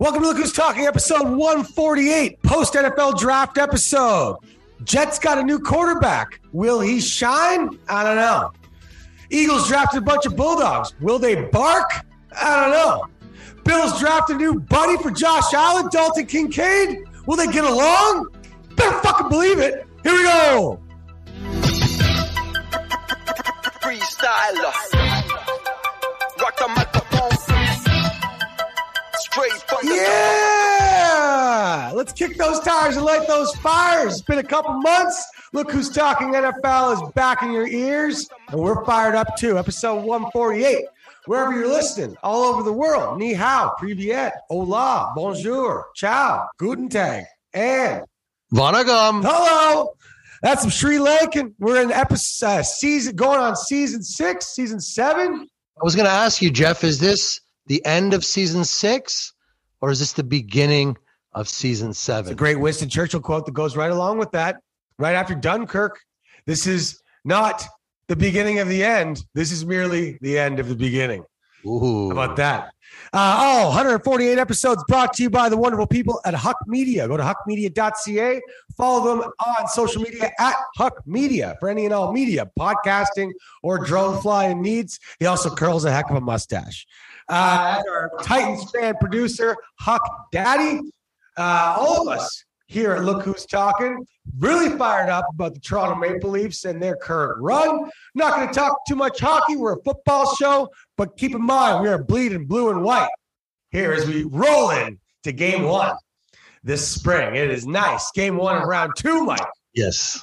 Welcome to Look Who's Talking, episode 148, post-NFL draft episode. Jets got a new quarterback. Will he shine? I don't know. Eagles drafted a bunch of Bulldogs. Will they bark? I don't know. Bills draft a new buddy for Josh Allen, Dalton Kincaid. Will they get along? Better fucking believe it. Here we go. Freestyler. Rock the microphone. Straight from the Let's kick those tires and light those fires. It's been a couple months. Look Who's Talking NFL is back in your ears, and we're fired up too. Episode 148. Wherever you're listening, all over the world, ni hao, privyet, hola, bonjour, ciao, guten tag, and vanagam. Hello. That's some Sri Lankan. We're in episode season, going on season 6, season 7. I was going to ask you, Jeff, is this the end of season 6, or is this the beginning of season 7? It's a great Winston Churchill quote that goes right along with that. Right after Dunkirk, this is not the beginning of the end. This is merely the end of the beginning. Ooh. How about that? 148 episodes brought to you by the wonderful people at Huck Media. Go to huckmedia.ca. Follow them on social media at Huck Media for any and all media, podcasting, or drone flying needs. He also curls a heck of a mustache. Our Titans fan producer, Huck Daddy. All of us here at Look Who's Talking, really fired up about the Toronto Maple Leafs and their current run. Not going to talk too much hockey. We're a football show, but keep in mind, we are bleeding blue and white here as we roll in to game one this spring. It is nice. Game one of round two, Mike. Yes.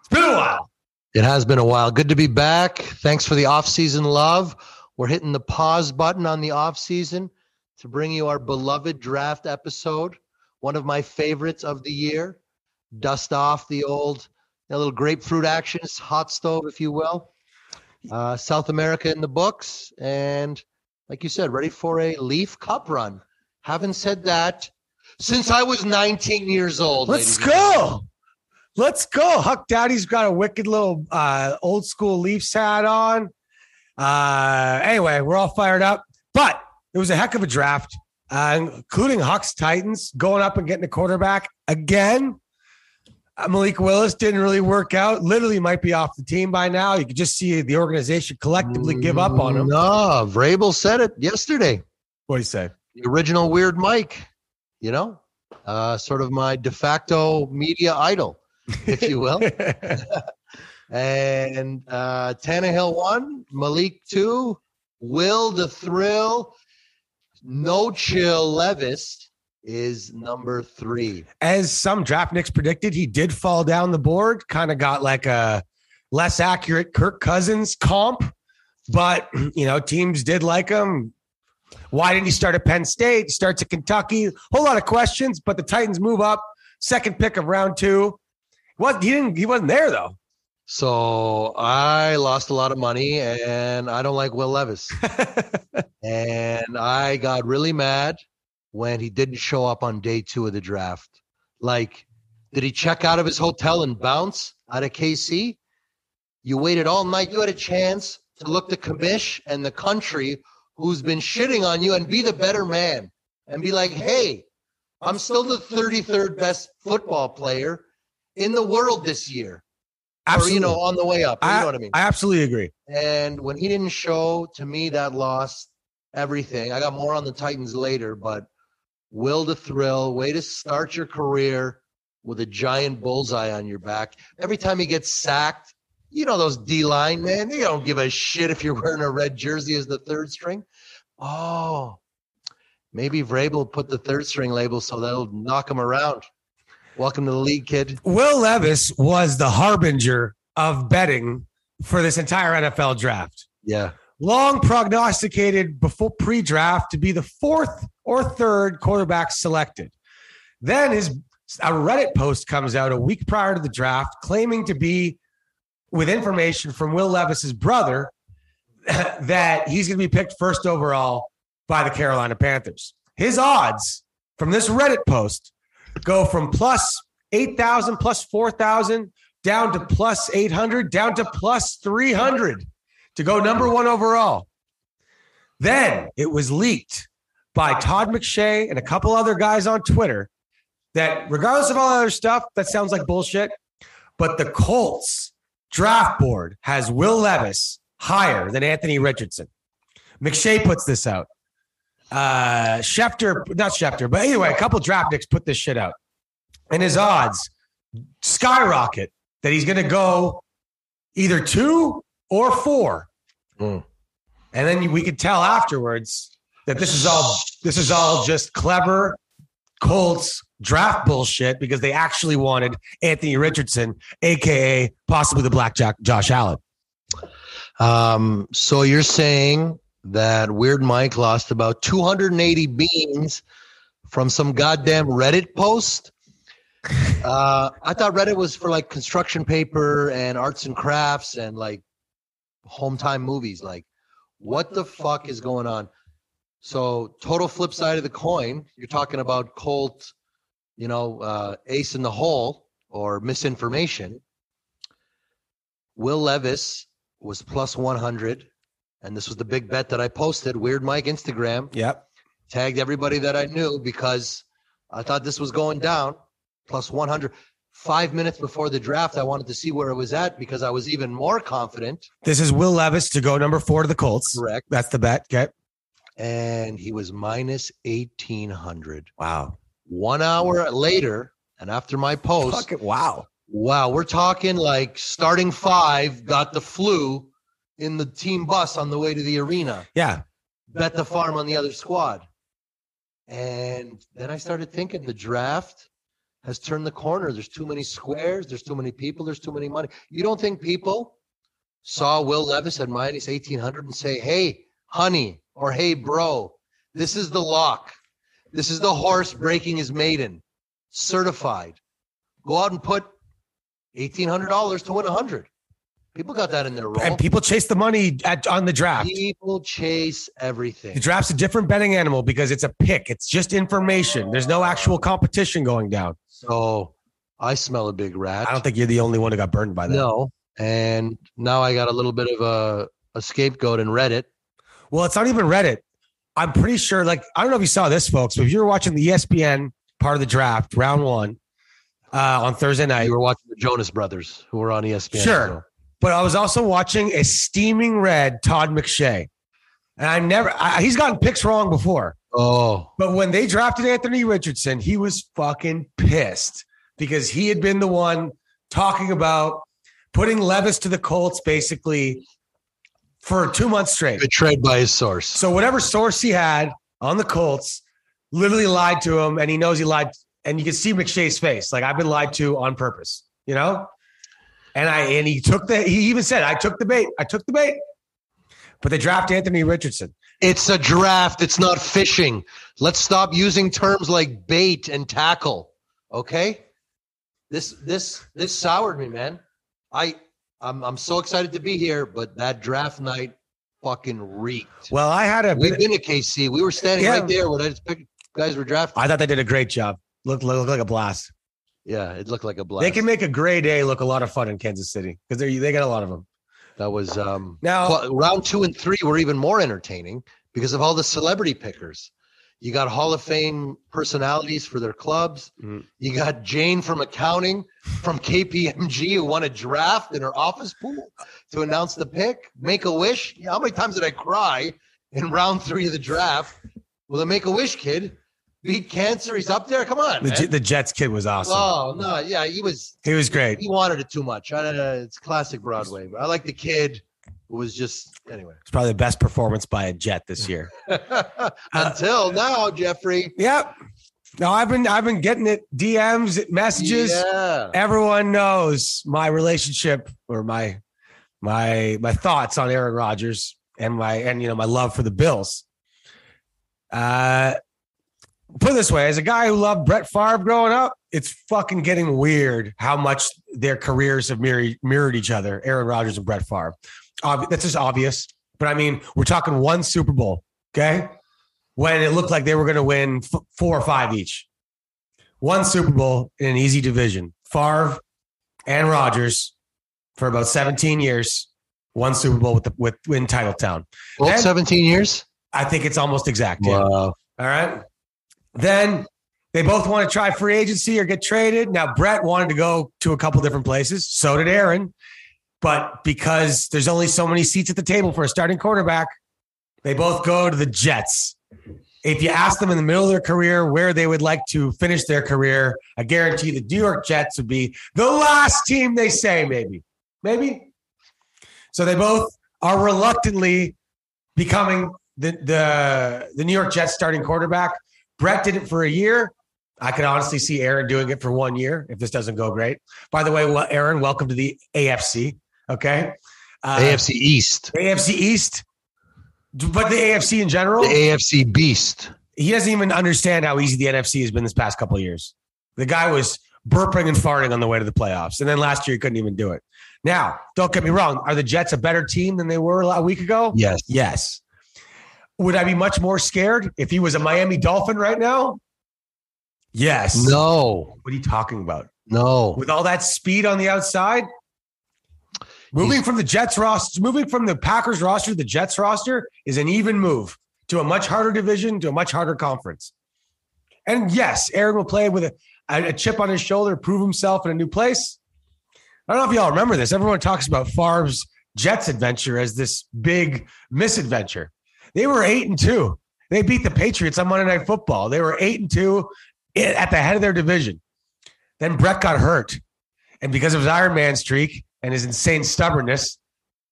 It's been a while. It has been a while. Good to be back. Thanks for the off-season love. We're hitting the pause button on the off-season to bring you our beloved draft episode. One of my favorites of the year. Dust off the old, little grapefruit actions, hot stove, if you will. South America in the books. And like you said, ready for a Leaf Cup run. Haven't said that since I was 19 years old. Let's go. Let's go. Huck Daddy's got a wicked little old school Leafs hat on. Anyway, we're all fired up. But it was a heck of a draft. Including Huck's Titans going up and getting a quarterback again. Malik Willis didn't really work out. Literally might be off the team by now. You could just see the organization collectively give up on him. No, Vrabel said it yesterday. What did he say? The original Weird Mike, sort of my de facto media idol, if you will. And Tannehill 1, Malik 2, Will the Thrill. No Chill Levis is number 3. As some draft nicks predicted, he did fall down the board, kind of got like a less accurate Kirk Cousins comp, but, teams did like him. Why didn't he start at Penn State? Starts at Kentucky. Whole lot of questions, but the Titans move up. Second pick of round 2. He wasn't there, though. So I lost a lot of money, and I don't like Will Levis. And I got really mad when he didn't show up on day 2 of the draft. Like, did he check out of his hotel and bounce out of KC? You waited all night. You had a chance to look the commish and the country who's been shitting on you and be the better man and be like, hey, I'm still the 33rd best football player in the world this year. Absolutely. Or, on the way up. You know what I mean? I absolutely agree. And when he didn't show, to me, that lost everything. I got more on the Titans later, but Will the Thrill, way to start your career with a giant bullseye on your back. Every time he gets sacked, those D-line, man, they don't give a shit if you're wearing a red jersey as the third string. Oh, maybe Vrabel put the third string label so that'll knock him around. Welcome to the league, kid. Will Levis was the harbinger of betting for this entire NFL draft. Yeah. Long prognosticated before pre-draft to be the 4th or 3rd quarterback selected. Then a Reddit post comes out a week prior to the draft claiming to be, with information from Will Levis's brother, that he's going to be picked 1st overall by the Carolina Panthers. His odds from this Reddit post go from plus 8,000, plus 4,000, down to plus 800, down to plus 300 to go number 1 overall. Then it was leaked by Todd McShay and a couple other guys on Twitter that, regardless of all the other stuff, that sounds like bullshit. But the Colts draft board has Will Levis higher than Anthony Richardson. McShay puts this out. But anyway, a couple draft picks put this shit out. And his odds skyrocket that he's going to go either 2 or 4. Mm. And then we could tell afterwards that this is all just clever Colts draft bullshit because they actually wanted Anthony Richardson, a.k.a. possibly the Black Josh Allen. So you're saying that Weird Mike lost about 280 beans from some goddamn Reddit post? I thought Reddit was for like construction paper and arts and crafts and like home time movies. Like, what the fuck is going on? So total flip side of the coin, you're talking about Colt, ace in the hole or misinformation. Will Levis was plus 100. And this was the big bet that I posted, Weird Mike Instagram. Yep. Tagged everybody that I knew because I thought this was going down, plus 100. 5 minutes before the draft, I wanted to see where it was at because I was even more confident. This is Will Levis to go number 4 to the Colts. Correct. That's the bet. Okay. And he was minus 1,800. Wow. 1 hour later, and after my post. Fuck it, wow. Wow. We're talking like starting 5, got the flu in the team bus on the way to the arena. Yeah. Bet the farm on the other squad. And then I started thinking the draft has turned the corner. There's too many squares. There's too many people. There's too many money. You don't think people saw Will Levis at minus 1,800 and say, hey, honey, or hey, bro, this is the lock. This is the horse breaking his maiden. Certified. Go out and put $1,800 to win 100. People got that in their role. And people chase the money on the draft. People chase everything. The draft's a different betting animal because it's a pick. It's just information. There's no actual competition going down. So I smell a big rat. I don't think you're the only one who got burned by that. No. And now I got a little bit of a scapegoat in Reddit. Well, it's not even Reddit. I'm pretty sure, I don't know if you saw this, folks, but if you were watching the ESPN part of the draft, round one, on Thursday night. You were watching the Jonas Brothers who were on ESPN. Sure. So. But I was also watching a steaming red Todd McShay. And he's gotten picks wrong before. Oh. But when they drafted Anthony Richardson, he was fucking pissed because he had been the one talking about putting Levis to the Colts basically for 2 months straight. Betrayed by his source. So whatever source he had on the Colts literally lied to him, and he knows he lied. And you can see McShay's face. Like, I've been lied to on purpose, you know? And he took he even said, I took the bait, but they draft Anthony Richardson. It's a draft. It's not fishing. Let's stop using terms like bait and tackle. Okay. This soured me, man. I'm so excited to be here, but that draft night fucking reeked. Well, we've been to KC. We were standing right there when guys were drafted. I thought they did a great job. Looked like a blast. Yeah, it looked like a blast. They can make a gray day look a lot of fun in Kansas City because they got a lot of them. That was now round 2 and 3 were even more entertaining because of all the celebrity pickers. You got Hall of Fame personalities for their clubs. Mm-hmm. You got Jane from accounting from KPMG who won a draft in her office pool to announce the pick. Make-A-Wish. How many times did I cry in round 3 of the draft? Well, the Make-A-Wish kid beat cancer. He's up there. Come on, man. The Jets kid was awesome. Oh, no. Yeah, he was great. He wanted it too much. It's classic Broadway. But I like the kid who was just – anyway. It's probably the best performance by a Jet this year. Until now, Jeffrey. Yep. No, I've been getting it. DMs, messages. Yeah. Everyone knows my relationship or my thoughts on Aaron Rodgers and my love for the Bills. Put it this way, as a guy who loved Brett Favre growing up, it's fucking getting weird how much their careers have mirrored each other, Aaron Rodgers and Brett Favre. That's just obvious. But, I mean, we're talking one Super Bowl, okay, when it looked like they were going to win 4 or 5 each. One Super Bowl in an easy division. Favre and Rodgers for about 17 years, one Super Bowl in Titletown. Well, 17 years? I think it's almost exact. Wow. All right. Then they both want to try free agency or get traded. Now, Brett wanted to go to a couple different places. So did Aaron. But because there's only so many seats at the table for a starting quarterback, they both go to the Jets. If you ask them in the middle of their career where they would like to finish their career, I guarantee the New York Jets would be the last team they say, maybe. Maybe. So they both are reluctantly becoming the New York Jets starting quarterback. Brett did it for a year. I could honestly see Aaron doing it for 1 year if this doesn't go great. By the way, Aaron, welcome to the AFC, okay? AFC East. But the AFC in general? The AFC beast. He doesn't even understand how easy the NFC has been this past couple of years. The guy was burping and farting on the way to the playoffs, and then last year he couldn't even do it. Now, don't get me wrong. Are the Jets a better team than they were a week ago? Yes. Would I be much more scared if he was a Miami Dolphin right now? Yes. No. What are you talking about? No. With all that speed on the outside? Moving from the Packers roster to the Jets roster is an even move to a much harder division, to a much harder conference. And yes, Aaron will play with a chip on his shoulder, prove himself in a new place. I don't know if y'all remember this. Everyone talks about Favre's Jets adventure as this big misadventure. They were 8-2. They beat the Patriots on Monday Night Football. They were 8-2 at the head of their division. Then Brett got hurt. And because of his Iron Man streak and his insane stubbornness,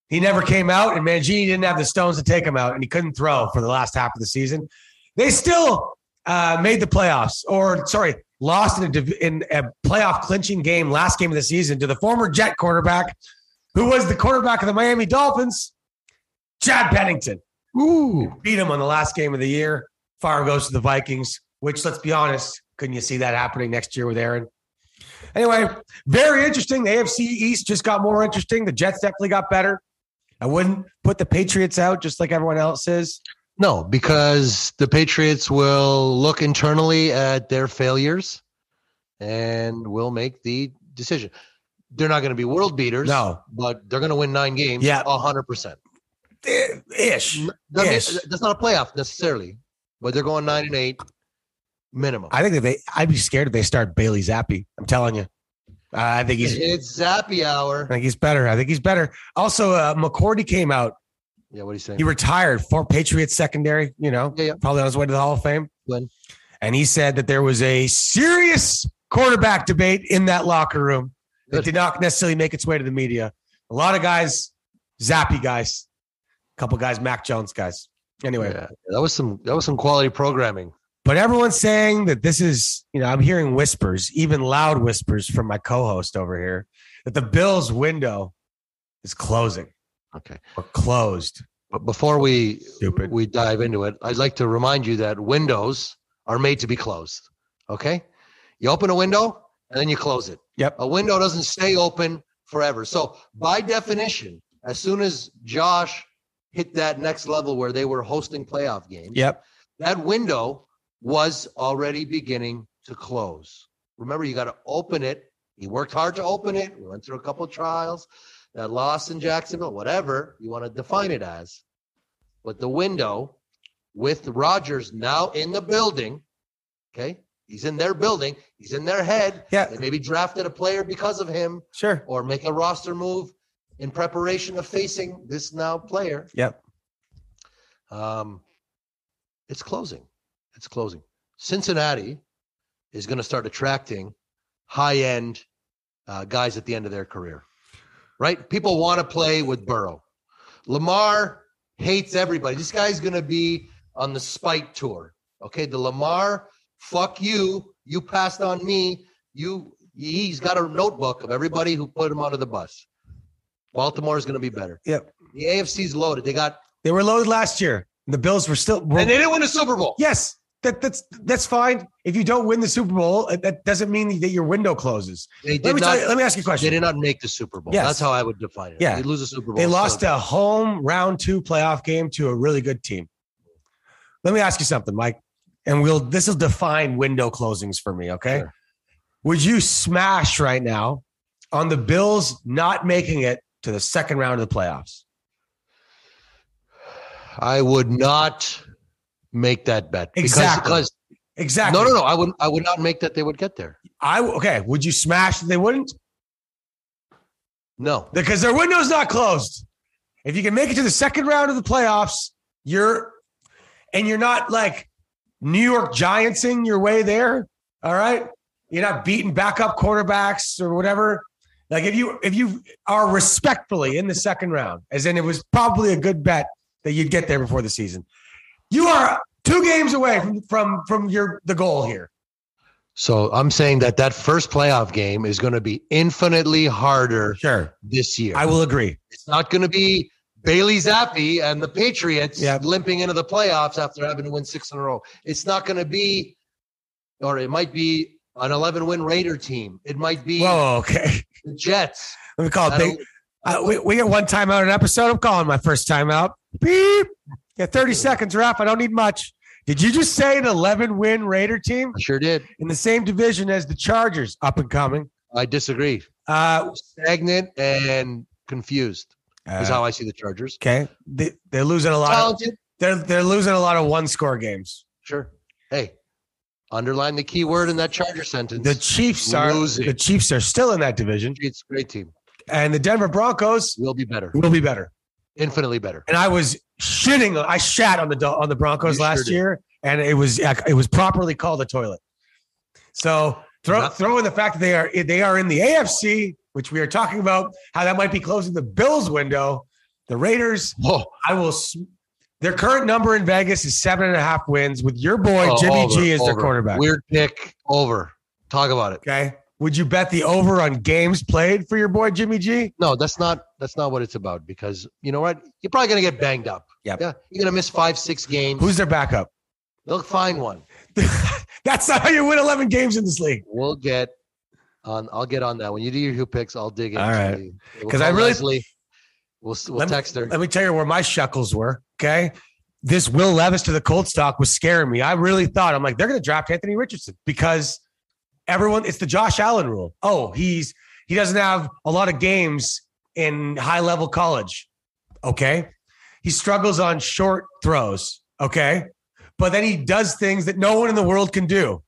he never came out, and Mangini didn't have the stones to take him out, and he couldn't throw for the last half of the season. They still made the playoffs, lost in a playoff clinching game last game of the season to the former Jet quarterback, who was the quarterback of the Miami Dolphins, Chad Pennington. Ooh. Beat him on the last game of the year. Favre goes to the Vikings, which, let's be honest, couldn't you see that happening next year with Aaron? Anyway, very interesting. The AFC East just got more interesting. The Jets definitely got better. I wouldn't put the Patriots out just like everyone else is. No, because the Patriots will look internally at their failures and will make the decision. They're not going to be world beaters. No. But they're going to win 9 games. Yeah. 100%. Ish. That's not a playoff necessarily, but they're going 9-8. Minimum. I think I'd be scared if they start Bailey Zappi. I'm telling you. It's Zappi hour. I think he's better. Also, McCourty came out. Yeah, what do you say? He retired for Patriots secondary, probably on his way to the Hall of Fame. Glenn. And he said that there was a serious quarterback debate in that locker room that did not necessarily make its way to the media. A lot of guys, Zappi guys, a couple guys, Mac Jones guys. Anyway. Yeah, that was some quality programming. But everyone's saying that this is, I'm hearing whispers, even loud whispers from my co-host over here, that the Bills window is closing. Okay. Or closed. But before we dive into it, I'd like to remind you that windows are made to be closed. Okay? You open a window, and then you close it. Yep. A window doesn't stay open forever. So by definition, as soon as Josh hit that next level where they were hosting playoff games, yep, that window was already beginning to close. Remember, you got to open it. He worked hard to open it. We went through a couple of trials, that loss in Jacksonville, whatever you want to define it as. But the window, with Rodgers now in the building, okay, he's in their building, he's in their head. Yeah. They maybe drafted a player because of him. Sure. Or make a roster move in preparation of facing this now player. Yep. It's closing. It's closing. Cincinnati is going to start attracting high-end guys at the end of their career, right? People want to play with Burrow. Lamar hates everybody. This guy's going to be on the spite tour, okay? The Lamar, fuck you. You passed on me. He's got a notebook of everybody who put him under the bus. Baltimore is going to be better. Yep. The AFC's loaded. They were loaded last year. The Bills were and they didn't win the Super Bowl. Yes. That's fine. If you don't win the Super Bowl, that doesn't mean that your window closes. Let me ask you a question. They did not make the Super Bowl. Yes. That's how I would define it. Yeah. They lose the Super Bowl. They lost a home round 2 playoff game to a really good team. Let me ask you something, Mike, and this will define window closings for me, okay? Sure. Would you smash right now on the Bills not making it to the second round of the playoffs? I would not make that bet. Exactly. Because No. I would not make that they would get there. Okay. Would you smash that they wouldn't? No. Because their window's not closed. If you can make it to the second round of the playoffs, you're not like New York Giants-ing your way there. All right. You're not beating backup quarterbacks or whatever. Like if you are respectfully in the second round, as in it was probably a good bet that you'd get there before the season. You are 2 games away from the goal here. So I'm saying that first playoff game is going to be infinitely harder this year. I will agree. It's not going to be Bailey Zappi and the Patriots limping into the playoffs after having to win 6 in a row. It's not going to be, or it might be an 11-win Raider team. It might be the Jets. Let me call it. We get one timeout an episode. I'm calling my first timeout. Beep. Yeah, 30 seconds, Raph. I don't need much. Did you just say an 11-win Raider team? I sure did. In the same division as the Chargers, up and coming. I disagree. Stagnant and confused is how I see the Chargers. Okay, they're losing a lot. Talented. They're losing a lot of one-score games. Sure. Hey, underline the key word in that Charger sentence. The Chiefs are losing. The Chiefs are still in that division. It's a great team. And the Denver Broncos will be better. Infinitely better. And I was shitting. I shat on the Broncos last year, and it was properly called a toilet. So throw in the fact that they are in the AFC, which we are talking about, how that might be closing the Bills window. The Raiders. Whoa. Their current number in Vegas is 7.5 wins with your boy Jimmy G as their quarterback. Weird pick. Over. Talk about it. Okay. Would you bet the over on games played for your boy Jimmy G? No, that's not what it's about, because you know what? You're probably going to get banged up. Yep. Yeah. You're going to miss 5-6 games. Who's their backup? They'll find one. That's not how you win 11 games in this league. We'll get on. I'll get on that. When you do your who picks, I'll dig in. All right. Because we'll text her. Let me tell you where my shekels were. Okay. This Will Levis to the Colts stock was scaring me. I really thought, I'm like, they're going to draft Anthony Richardson because everyone, it's the Josh Allen rule. Oh, he doesn't have a lot of games in high-level college. Okay. He struggles on short throws. Okay. But then he does things that no one in the world can do.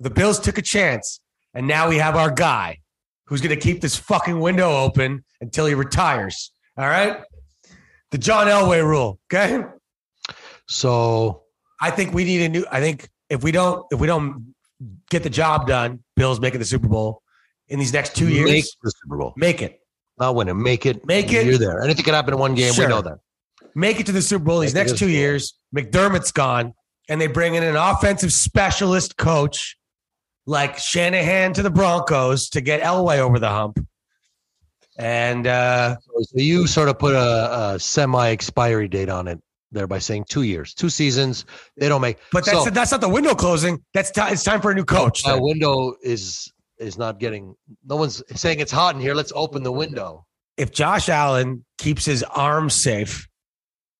The Bills took a chance, and now we have our guy who's going to keep this fucking window open until he retires. All right. The John Elway rule. Okay. So I think we need if we don't get the job done, Bills making the Super Bowl in these next 2 years. Make the Super Bowl. Make it. Not win it. Make it. You're there. Anything can happen in one game. Sure. We know that. Make it to the Super Bowl these next 2 years. McDermott's gone, and they bring in an offensive specialist coach like Shanahan to the Broncos to get Elway over the hump. And so you sort of put a semi-expiry date on it there by saying 2 years, 2 seasons. They don't make. But that's not the window closing. It's time for a new coach. That window is not getting. No one's saying it's hot in here. Let's open the window. If Josh Allen keeps his arm safe,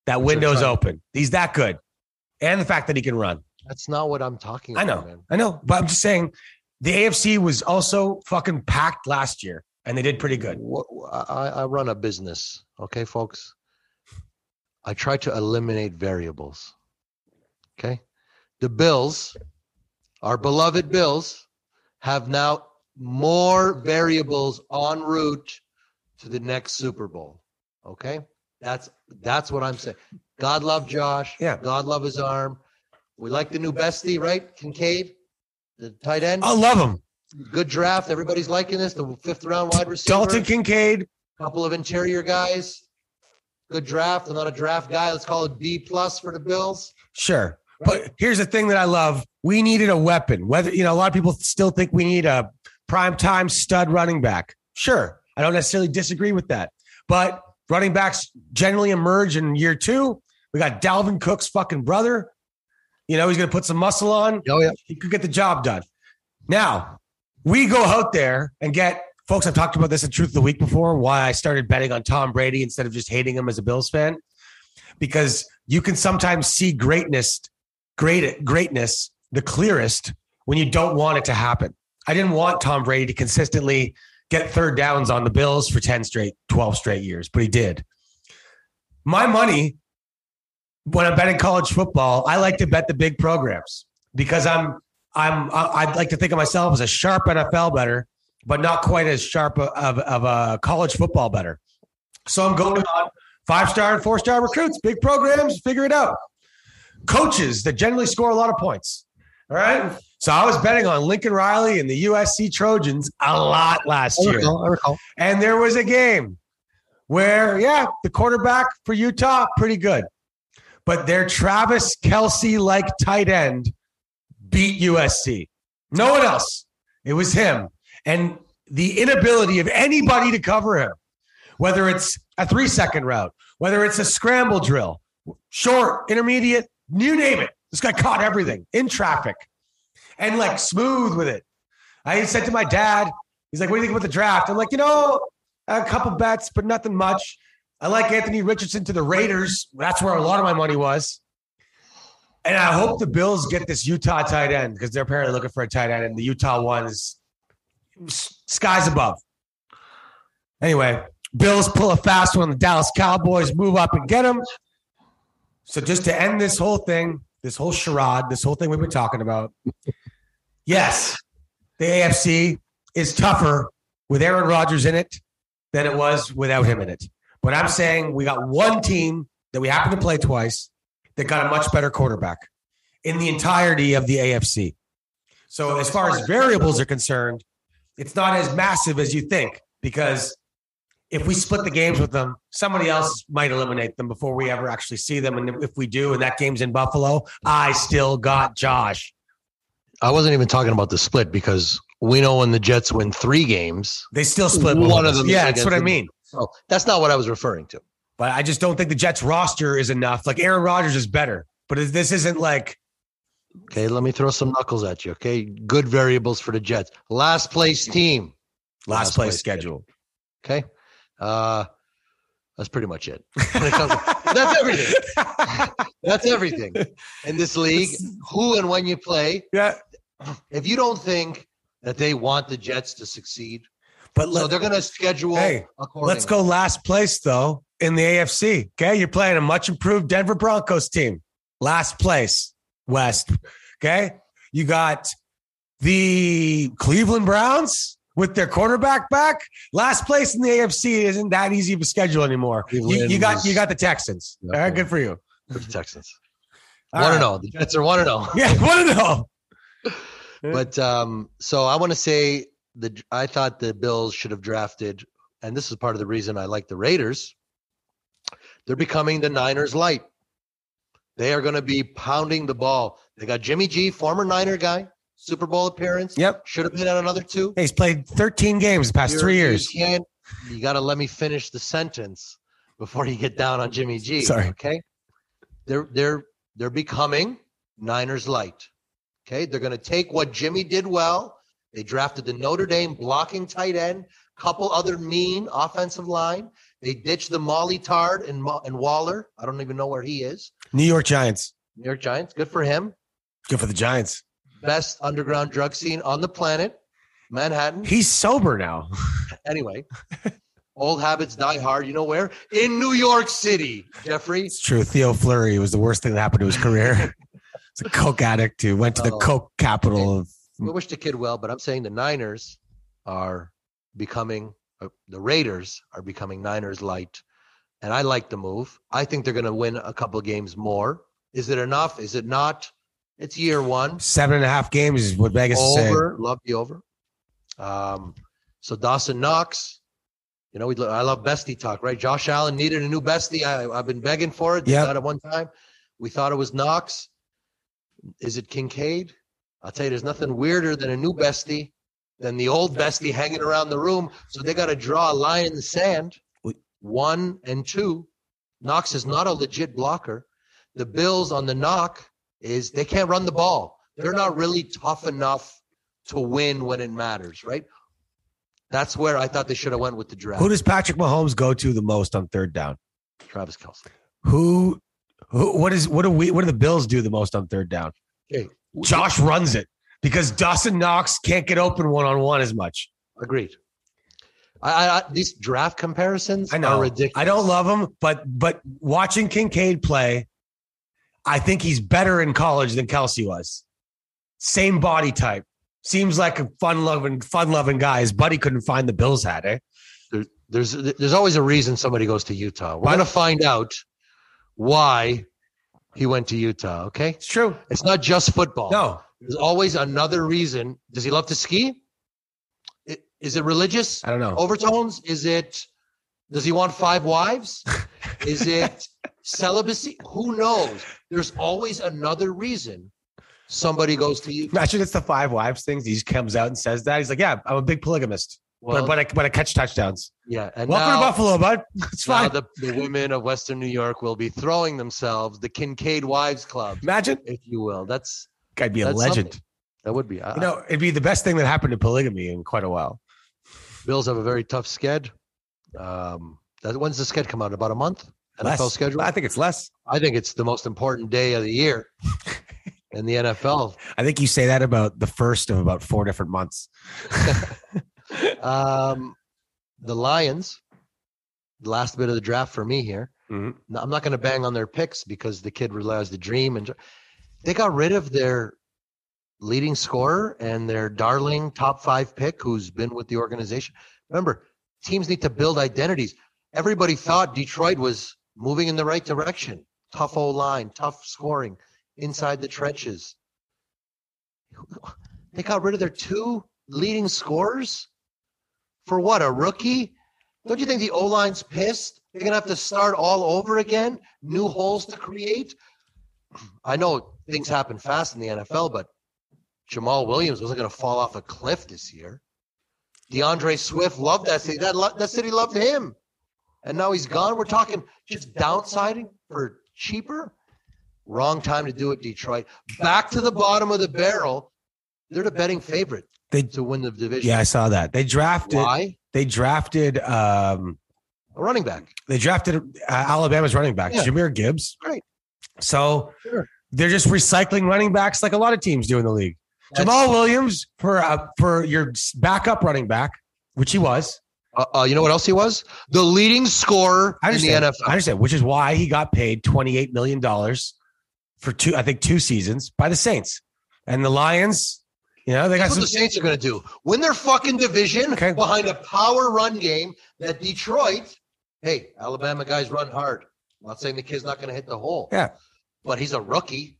that window's open. He's that good, and the fact that he can run. That's not what I'm talking about. I know, but I'm just saying the AFC was also fucking packed last year. And they did pretty good. I run a business. Okay, folks. I try to eliminate variables. Okay. The Bills, our beloved Bills, have now more variables en route to the next Super Bowl. Okay. That's what I'm saying. God love Josh. Yeah. God love his arm. We like the new bestie, right? Kincaid, the tight end. I love him. Good draft. Everybody's liking this. The 5th round wide receiver. Dalton Kincaid. A couple of interior guys. Good draft. I'm not a draft guy. Let's call it B+ for the Bills. Sure. Right? But here's the thing that I love. We needed a weapon. Whether a lot of people still think we need a primetime stud running back. Sure. I don't necessarily disagree with that. But running backs generally emerge in year 2. We got Dalvin Cook's fucking brother. He's going to put some muscle on. Oh, yeah. He could get the job done. Now, we go out there and get – folks, I've talked about this in Truth of the Week before, why I started betting on Tom Brady instead of just hating him as a Bills fan, because you can sometimes see greatness the clearest when you don't want it to happen. I didn't want Tom Brady to consistently get 3rd downs on the Bills for 12 straight years, but he did. My money when I'm betting college football, I like to bet the big programs because I'd like to think of myself as a sharp NFL better, but not quite as sharp of a college football better. So I'm going on 5-star and 4-star recruits, big programs, figure it out. Coaches that generally score a lot of points. All right. So I was betting on Lincoln Riley and the USC Trojans a lot last year. I recall. And there was a game where, the quarterback for Utah, pretty good. But their Travis Kelsey-like tight end beat USC. No one else. It was him. And the inability of anybody to cover him, whether it's a 3-second route, whether it's a scramble drill, short, intermediate, you name it. This guy caught everything in traffic and like smooth with it. I said to my dad, he's like, what do you think about the draft? I'm like, a couple bets, but nothing much. I like Anthony Richardson to the Raiders. That's where a lot of my money was. And I hope the Bills get this Utah tight end because they're apparently looking for a tight end. And the Utah one is skies above. Anyway, Bills pull a fast one. The Dallas Cowboys move up and get him. So just to end this whole thing, this whole charade, this whole thing we've been talking about. Yes, the AFC is tougher with Aaron Rodgers in it than it was without him in it. But I'm saying we got one team that we happen to play twice that got a much better quarterback in the entirety of the AFC. So as far as variables are concerned, it's not as massive as you think because if we split the games with them, somebody else might eliminate them before we ever actually see them. And if we do, and that game's in Buffalo, I still got Josh. I wasn't even talking about the split because we know when the Jets win 3 games, they still split one of them. Yeah, that's what I mean. So that's not what I was referring to. But I just don't think the Jets roster is enough. Like Aaron Rodgers is better, but this isn't like. Okay, let me throw some knuckles at you. Okay, good variables for the Jets. Last place team. Last place schedule. Okay. That's pretty much it. That's everything. That's everything in this league. Who and when you play. Yeah. If you don't think that they want the Jets to succeed, so they're going to schedule. Hey, let's go last place though in the AFC. Okay, you're playing a much improved Denver Broncos team. Last place West. Okay, you got the Cleveland Browns. With their quarterback back, last place in the AFC isn't that easy of a schedule anymore. You got the Texans. Yep. All right, good for you. Good for Texans. 1-0. The Jets are 1-0. Yeah, 1-0. But so I want to say that I thought the Bills should have drafted, and this is part of the reason I like the Raiders. They're becoming the Niners light. They are going to be pounding the ball. They got Jimmy G, former Niner guy. Super Bowl appearance. Yep. Should have been on another 2. He's played 13 games the past 3 years. You got to let me finish the sentence before you get down on Jimmy G. Sorry. Okay. They're becoming Niners light. Okay. They're going to take what Jimmy did well. They drafted the Notre Dame blocking tight end, couple other mean offensive line. They ditched the Molly Tard and Waller. I don't even know where he is. New York Giants. Good for him. Good for the Giants. Best underground drug scene on the planet, Manhattan. He's sober now. Anyway, old habits die hard. You know where? In New York City, Jeffrey. It's true. Theo Fleury was the worst thing that happened to his career. He's a coke addict who went to the coke capital. We wish the kid well, but I'm saying the Niners are becoming, the Raiders are becoming Niners light. And I like the move. I think they're going to win a couple games more. Is it enough? Is it not? It's year one. 7.5 games is what Vegas is saying. Love the over. So Dawson Knox, I love bestie talk, right? Josh Allen needed a new bestie. I've been begging for it. Yeah. At one time, we thought it was Knox. Is it Kincaid? I'll tell you, there's nothing weirder than a new bestie than the old bestie hanging around the room. So they got to draw a line in the sand. 1 and 2. Knox is not a legit blocker. The Bills on the knock. Is they can't run the ball. They're not really tough enough to win when it matters, right? That's where I thought they should have went with the draft. Who does Patrick Mahomes go to the most on 3rd down? Travis Kelsey. What do the Bills do the most on 3rd down? Okay. Josh runs it because Dawson Knox can't get open one-on-one as much. Agreed. These draft comparisons are ridiculous. I don't love them, but watching Kincaid play I think he's better in college than Kelsey was. Same body type. Seems like a fun-loving guy. His buddy couldn't find the Bills hat, eh? There's always a reason somebody goes to Utah. We're going to find out why he went to Utah, okay? It's true. It's not just football. No. There's always another reason. Does he love to ski? Is it religious? I don't know. Overtones? Is it, does he want 5 wives? Is it celibacy? Who knows? There's always another reason somebody goes to Utah. Imagine it's the 5 wives thing. He just comes out and says that. He's like, yeah, I'm a big polygamist. Well, but I catch touchdowns. Yeah. And welcome to Buffalo, bud. It's fine. The women of Western New York will be throwing themselves the Kincaid Wives Club. Imagine. If you will. I'd be a legend. Something. That would be. It'd be the best thing that happened to polygamy in quite a while. Bills have a very tough sked. When's the sked come out? About a month? Less. NFL schedule? I think it's less. I think it's the most important day of the year in the NFL. I think you say that about the first of about 4 different months. The Lions, the last bit of the draft for me here. Mm-hmm. I'm not going to bang on their picks because the kid realized the dream. And they got rid of their leading scorer and their darling top 5 pick who's been with the organization. Remember, teams need to build identities. Everybody thought Detroit was moving in the right direction. Tough O-line, tough scoring, inside the trenches. They got rid of their 2 leading scorers? For what, a rookie? Don't you think the O-line's pissed? They're going to have to start all over again? New holes to create? I know things happen fast in the NFL, but Jamal Williams wasn't going to fall off a cliff this year. DeAndre Swift loved that city. That city loved him. And now he's gone. We're talking just downsiding for cheaper? Wrong time to do it, Detroit. Back to the bottom of the barrel. They're the betting favorite to win the division. Yeah, I saw that. They drafted a running back. They drafted Alabama's running back, yeah. Jahmyr Gibbs. Right. So they're just recycling running backs like a lot of teams do in the league. Jamal Williams for your backup running back, which he was. You know what else he was? The leading scorer in the NFL. I understand, which is why he got paid $28 million for 2 seasons by the Saints. And the Lions, that's what the Saints are going to do. Win their fucking division behind a power run game that Detroit, hey, Alabama guys run hard. I'm not saying the kid's not going to hit the hole. Yeah. But he's a rookie.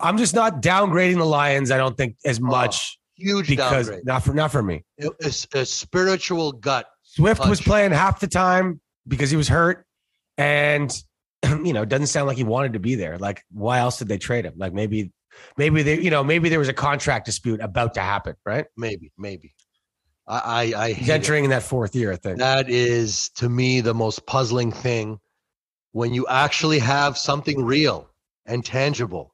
I'm just not downgrading the Lions, I don't think, as much. Huge because downgrade. Not for me. It's a spiritual gut. Swift punch. Was playing half the time because he was hurt. And, it doesn't sound like he wanted to be there. Like, why else did they trade him? Like, maybe there was a contract dispute about to happen, right? Maybe. I he's entering in that 4th year, I think. That is, to me, the most puzzling thing. When you actually have something real and tangible.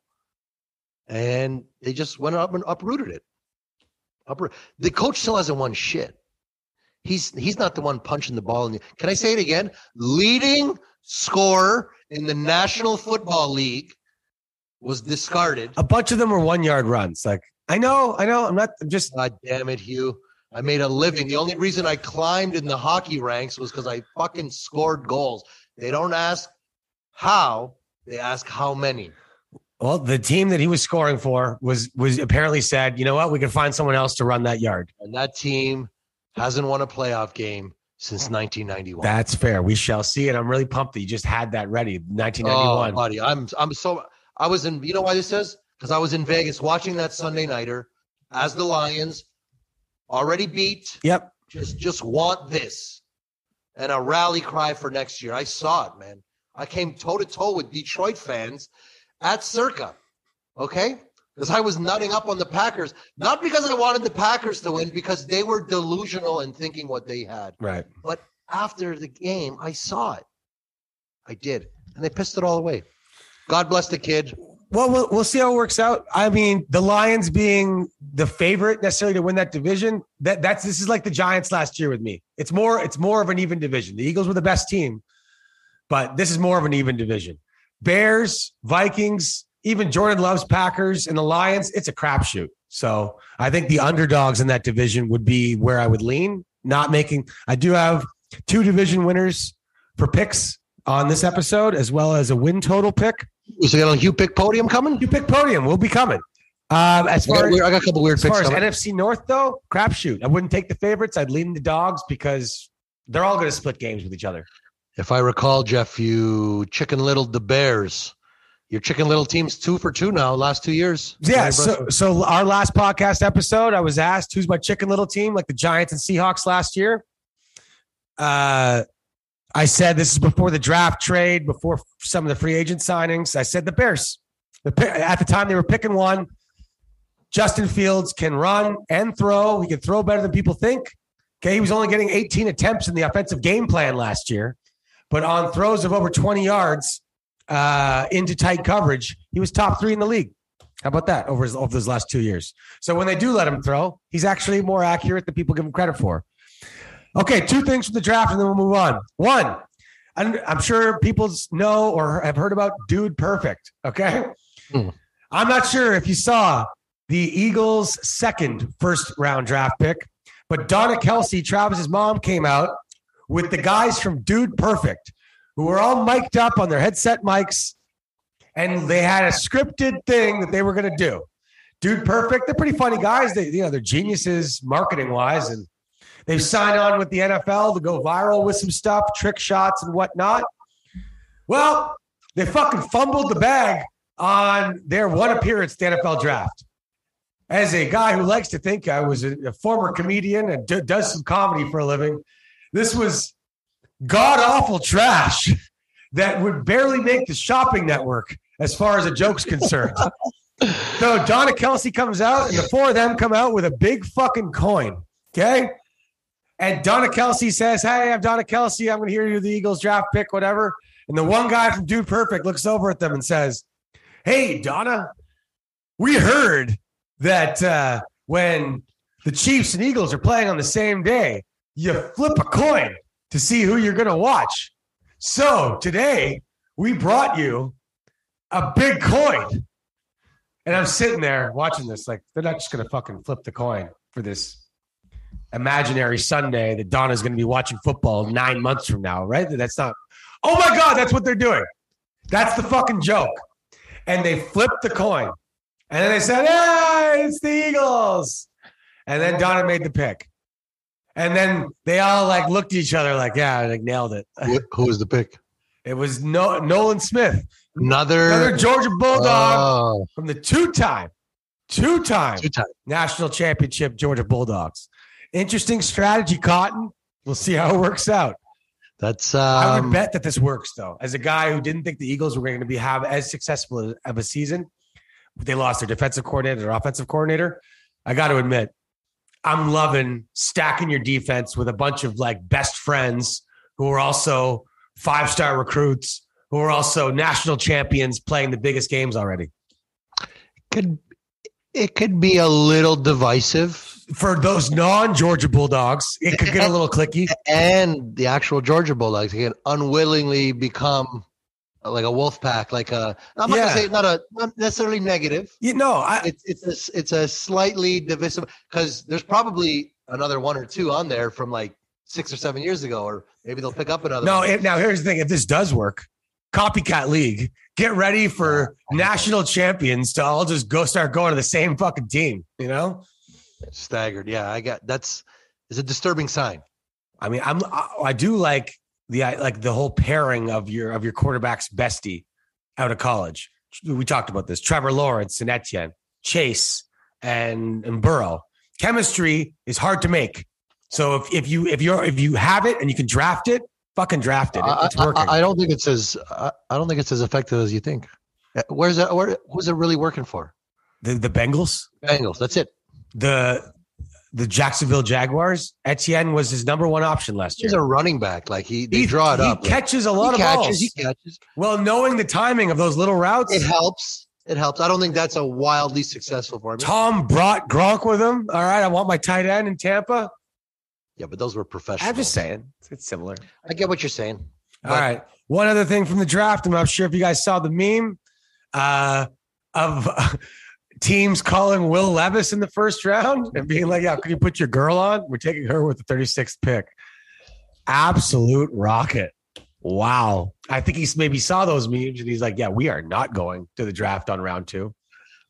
And they just went up and uprooted it. The coach still hasn't won shit. He's not the one punching the ball. Can I say it again? Leading scorer in the National Football League was discarded. A bunch of them were 1-yard runs. Like, I know. I'm just. God damn it, Hugh. I made a living. The only reason I climbed in the hockey ranks was because I fucking scored goals. They don't ask how. They ask how many. Well, the team that he was scoring for was apparently said, you know what, we can find someone else to run that yard. And that team hasn't won a playoff game since 1991. That's fair. We shall see. And I'm really pumped that you just had that ready. 1991. Oh, buddy, I was in. You know why this is? Because I was in Vegas watching that Sunday nighter as the Lions already beat. Yep. Just want this and a rally cry for next year. I saw it, man. I came toe to toe with Detroit fans. At Circa, okay? Because I was nutting up on the Packers. Not because I wanted the Packers to win, because they were delusional in thinking what they had. Right. But after the game, I saw it. I did. And they pissed it all away. God bless the kid. Well, we'll see how it works out. I mean, the Lions being the favorite necessarily to win that division, this is like the Giants last year with me. It's more of an even division. The Eagles were the best team, but this is more of an even division. Bears, Vikings, even Jordan Love's Packers and the Lions, it's a crapshoot. So I think the underdogs in that division would be where I would lean. I do have 2 division winners for picks on this episode, as well as a win total pick. Is it on You Pick Podium coming? You Pick Podium. We'll be coming. I got a couple weird picks. As far as NFC North, though, crapshoot. I wouldn't take the favorites. I'd lean the dogs because they're all going to split games with each other. If I recall, Jeff, you chicken littled the Bears. Your chicken little team's 2 for 2 now, last 2 years. Yeah, so our last podcast episode, I was asked, who's my chicken little team, like the Giants and Seahawks last year? I said, this is before the draft trade, before some of the free agent signings. I said the Bears. At the time, they were picking one. Justin Fields can run and throw. He can throw better than people think. Okay, he was only getting 18 attempts in the offensive game plan last year. But on throws of over 20 yards... into tight coverage, he was top 3 in the league. How about that over those last 2 years? So when they do let him throw, he's actually more accurate than people give him credit for. Okay, 2 things from the draft, and then we'll move on. One, I'm sure people know or have heard about Dude Perfect, okay? I'm not sure if you saw the Eagles' second first-round draft pick, but Donna Kelsey, Travis's mom, came out with the guys from Dude Perfect, who were all mic'd up on their headset mics, and they had a scripted thing that they were going to do. Dude Perfect, they're pretty funny guys. They're geniuses marketing-wise, and they've signed on with the NFL to go viral with some stuff, trick shots and whatnot. Well, they fucking fumbled the bag on their one appearance at the NFL draft. As a guy who likes to think I was a former comedian and does some comedy for a living, this was god-awful trash that would barely make the shopping network as far as a joke's concerned. So Donna Kelsey comes out, and the 4 of them come out with a big fucking coin, okay? And Donna Kelsey says, hey, I'm Donna Kelsey. I'm going to hear you the Eagles draft pick, whatever. And the one guy from Dude Perfect looks over at them and says, hey, Donna, we heard that when the Chiefs and Eagles are playing on the same day, you flip a coin to see who you're going to watch. So today we brought you a big coin. And I'm sitting there watching this like, they're not just going to fucking flip the coin for this imaginary Sunday that Donna's going to be watching football 9 months from now, right? That's not, oh my God, that's what they're doing. That's the fucking joke. And they flipped the coin. And then they said, hey, it's the Eagles. And then Donna made the pick. And then they all like looked at each other like, yeah, like nailed it. Who was the pick? It was Nolan Smith. Another Georgia Bulldog from the two-time national championship Georgia Bulldogs. Interesting strategy, Cotton. We'll see how it works out. That's I would bet that this works, though. As a guy who didn't think the Eagles were going to have as successful of a season, but they lost their defensive coordinator, their offensive coordinator. I got to admit, I'm loving stacking your defense with a bunch of like best friends who are also 5-star recruits who are also national champions playing the biggest games already. It could be a little divisive for those non-Georgia Bulldogs. It could get a little cliquey, and the actual Georgia Bulldogs can unwillingly become like a wolf pack, like a, I'm not gonna say not necessarily negative. It's a slightly divisive, because there's probably another 1 or 2 on there from like 6 or 7 years ago, or maybe they'll pick up another. No, now here's the thing: if this does work, copycat league, get ready for national champions to all just start going to the same fucking team. You know, staggered. Yeah, it's a disturbing sign. I mean, I do like the whole pairing of your quarterback's bestie out of college. We talked about this. Trevor Lawrence and Etienne, Chase and Burrow. Chemistry is hard to make. So if you have it and you can draft it, fucking draft it. It's working. I don't think it's as effective as you think. Where's that? Who's it really working for? The Bengals. Bengals. That's it. The Jacksonville Jaguars. Etienne was his number one option last year. He's a running back. Like he draw it up. He catches a lot of balls. He catches. Well, knowing the timing of those little routes, it helps. I don't think that's a wildly successful formula. Tom brought Gronk with him. All right, I want my tight end in Tampa. Yeah, but those were professional. I'm just saying, it's similar. I get what you're saying. All right, one other thing from the draft. I'm not sure if you guys saw the meme of teams calling Will Levis in the first round and being like, yeah, can you put your girl on? We're taking her with the 36th pick. Absolute rocket. wow. I think he maybe saw those memes and he's like, yeah, we are not going to the draft on round two.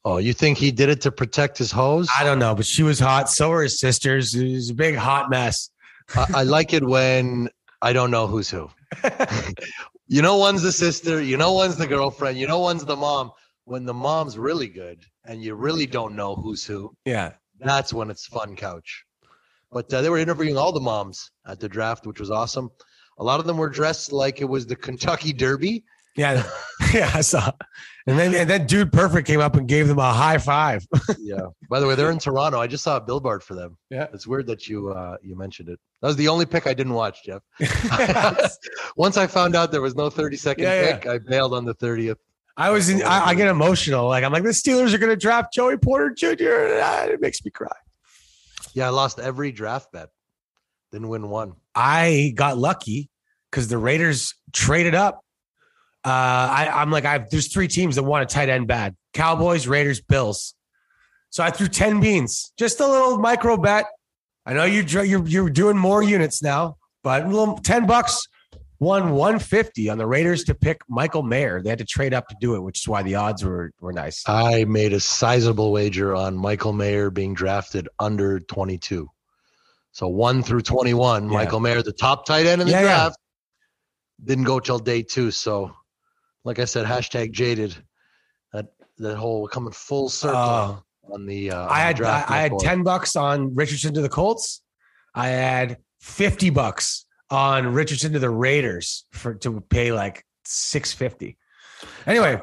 Oh, you think he did it to protect his hose? I don't know, but she was hot. So were his sisters. It was a big hot mess. I like it when I don't know who's who. You know one's the sister. You know one's the girlfriend. You know one's the mom. When the mom's really good and you really don't know who's who. Yeah. That's when it's fun couch. But they were interviewing all the moms at the draft, which was awesome. A lot of them were dressed like it was the Kentucky Derby. Yeah. Yeah, I saw. And then Dude Perfect came up and gave them a high five. Yeah. By the way, they're in Toronto. I just saw a billboard for them. Yeah. It's weird that you mentioned it. That was the only pick I didn't watch, Jeff. Once I found out there was no 32nd pick, I bailed on the 30th. I get emotional. Like, I'm like, the Steelers are going to draft Joey Porter Jr. It makes me cry. Yeah, I lost every draft bet. Didn't win one. I got lucky because the Raiders traded up. There's three teams that want a tight end bad: Cowboys, Raiders, Bills. So I threw 10 beans, just a little micro bet. I know you're doing more units now, but $10 won 150 on the Raiders to pick Michael Mayer. They had to trade up to do it, which is why the odds were nice. I made a sizable wager on Michael Mayer being drafted under 22. So 1 through 21, Michael Mayer, the top tight end in the draft, didn't go till day two. So, like I said, # jaded. That whole coming full circle on the. I had $10 on Richardson to the Colts. I had $50 on Richardson to the Raiders to pay like $6.50. Anyway,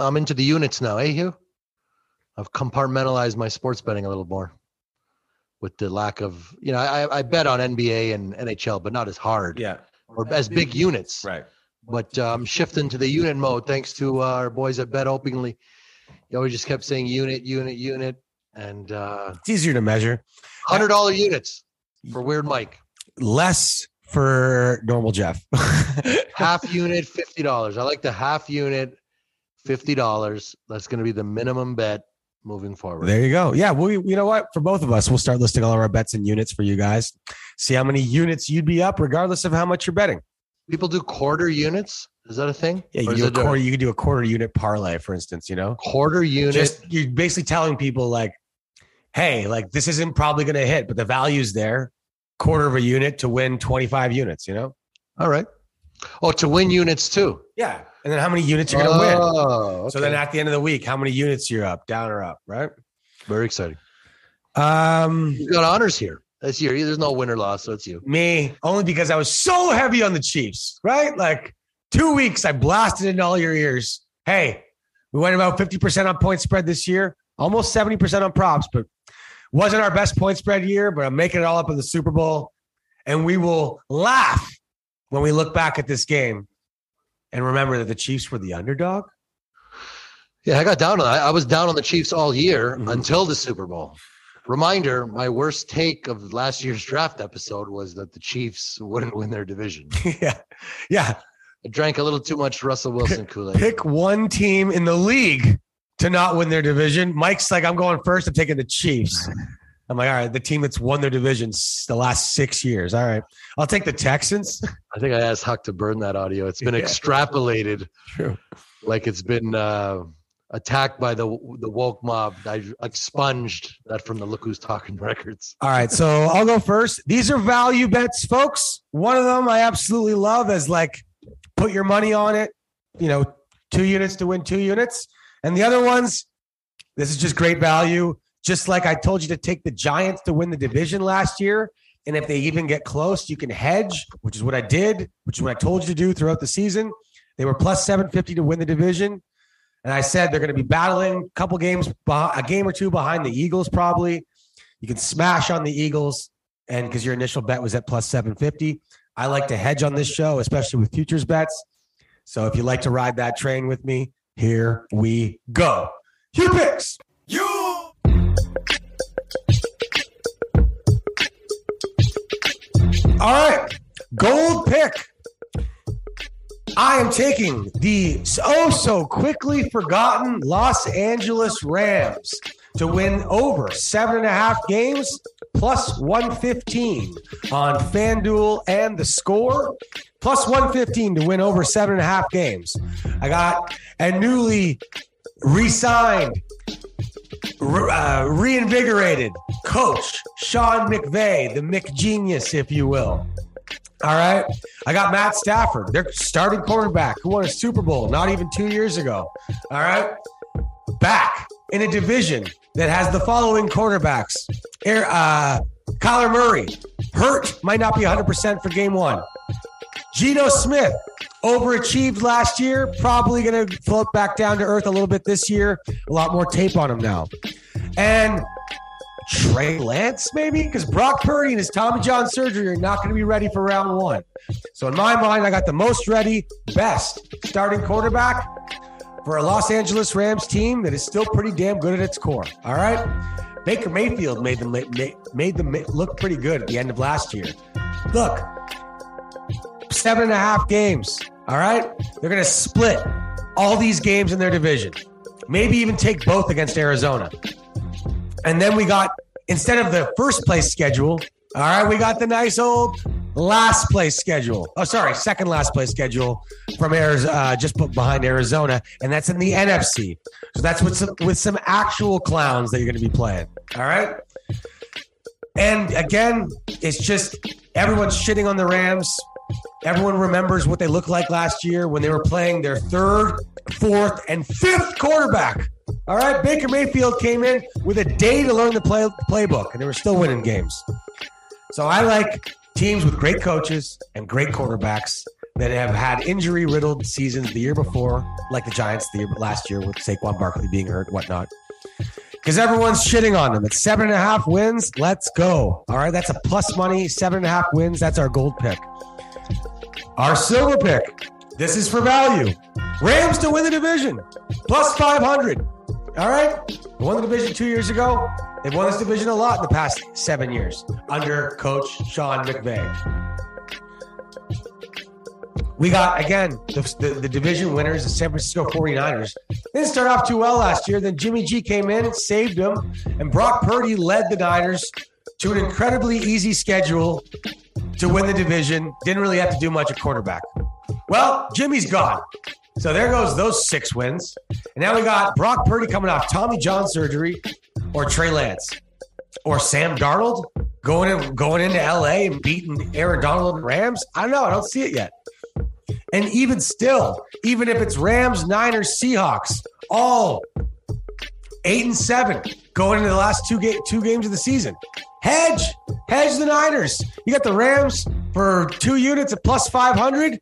I'm into the units now, Hugh? I've compartmentalized my sports betting a little more. With the lack of, I bet on NBA and NHL, but not as hard, or as big units, right? But shifting to the unit mode thanks to our boys at Bet Openly. You always just kept saying unit, and it's easier to measure. $100 units for Weird Mike, less for normal Jeff. Half unit $50. I like the half unit $50. That's going to be the minimum bet moving forward. There you go. Yeah. Well, you know what? For both of us, we'll start listing all of our bets in units for you guys. See how many units you'd be up, regardless of how much you're betting. People do quarter units. Is that a thing? Yeah. You can do a quarter unit parlay, for instance. Quarter unit. You're basically telling people, like, hey, like, this isn't probably going to hit, but the value's there. Quarter of a unit to win 25 units. All right. Oh, to win units too. Yeah. And then how many units you're going to win. Okay. So then at the end of the week, how many units you're up, down or up, right? Very exciting. You got honors here. That's you. There's no win or loss, so it's you. Me, only because I was so heavy on the Chiefs, right? Like 2 weeks, I blasted into all your ears. Hey, we went about 50% on point spread this year, almost 70% on props, but wasn't our best point spread year, but I'm making it all up in the Super Bowl. And we will laugh when we look back at this game and remember that the Chiefs were the underdog. Yeah, I got down on that. I was down on the Chiefs all year until the Super Bowl. Reminder, my worst take of last year's draft episode was that the Chiefs wouldn't win their division. Yeah. I drank a little too much Russell Wilson Kool-Aid. Pick one team in the league to not win their division. Mike's like, I'm going first. I'm taking the Chiefs. I'm like, all right, the team that's won their divisions the last 6 years. All right, I'll take the Texans. I think I asked Huck to burn that audio. It's been extrapolated. True. Like it's been attacked by the woke mob. I expunged that from the Look Who's Talking records. All right, so I'll go first. These are value bets, folks. One of them I absolutely love is like put your money on it, 2 units to win 2 units. And the other ones, this is just great value. Just like I told you to take the Giants to win the division last year. And if they even get close, you can hedge, which is what I did, which is what I told you to do throughout the season. They were plus 750 to win the division. And I said they're going to be battling a couple games, a game or two behind the Eagles probably. You can smash on the Eagles, and because your initial bet was at plus 750. I like to hedge on this show, especially with futures bets. So if you like to ride that train with me, here we go. Hugh Picks! All right, gold pick. I am taking the so quickly forgotten Los Angeles Rams to win over 7.5 games, plus 115 on FanDuel and the score, plus 115 to win over 7.5 games. I got a newly re-signed, reinvigorated coach, Sean McVay, the McGenius, if you will. All right. I got Matt Stafford, their starting quarterback, who won a Super Bowl not even 2 years ago. All right. Back in a division that has the following quarterbacks. Kyler Murray, hurt, might not be 100% for game one. Geno Smith, overachieved last year, probably going to float back down to earth a little bit this year. A lot more tape on him now. And Trey Lance, maybe? Because Brock Purdy and his Tommy John surgery are not going to be ready for round one. So in my mind, I got the most ready, best starting quarterback for a Los Angeles Rams team that is still pretty damn good at its core. All right? Baker Mayfield made them look pretty good at the end of last year. Look, 7.5 games, all right? They're going to split all these games in their division. Maybe even take both against Arizona. And then we got, instead of the first place schedule, all right, we got the nice old last place schedule. Oh, sorry, second last place schedule from just behind Arizona, and that's in the NFC. So that's with some actual clowns that you're going to be playing, all right? And again, it's just everyone's shitting on the Rams. Everyone remembers what they looked like last year when they were playing their third, fourth, and fifth quarterback. All right, Baker Mayfield came in with a day to learn the playbook, and they were still winning games. So I like teams with great coaches and great quarterbacks that have had injury-riddled seasons the year before, like the Giants last year with Saquon Barkley being hurt and whatnot, because everyone's shitting on them. It's 7.5 wins. Let's go. All right, that's a plus money, 7.5 wins. That's our gold pick. Our silver pick, this is for value. Rams to win the division, plus 500. All right? They won the division 2 years ago. They've won this division a lot in the past 7 years under Coach Sean McVay. We got, again, the division winners, the San Francisco 49ers. They didn't start off too well last year. Then Jimmy G came in and saved them, and Brock Purdy led the Niners to an incredibly easy schedule to win the division. Didn't really have to do much at quarterback. Well, Jimmy's gone. So there goes those 6 wins. And now we got Brock Purdy coming off Tommy John surgery, or Trey Lance, or Sam Darnold going into LA and beating Aaron Donald and Rams. I don't know. I don't see it yet. And even still, even if it's Rams, Niners, Seahawks, all 8-7 going into the last two games of the season. Hedge the Niners. You got the Rams for 2 units at plus 500.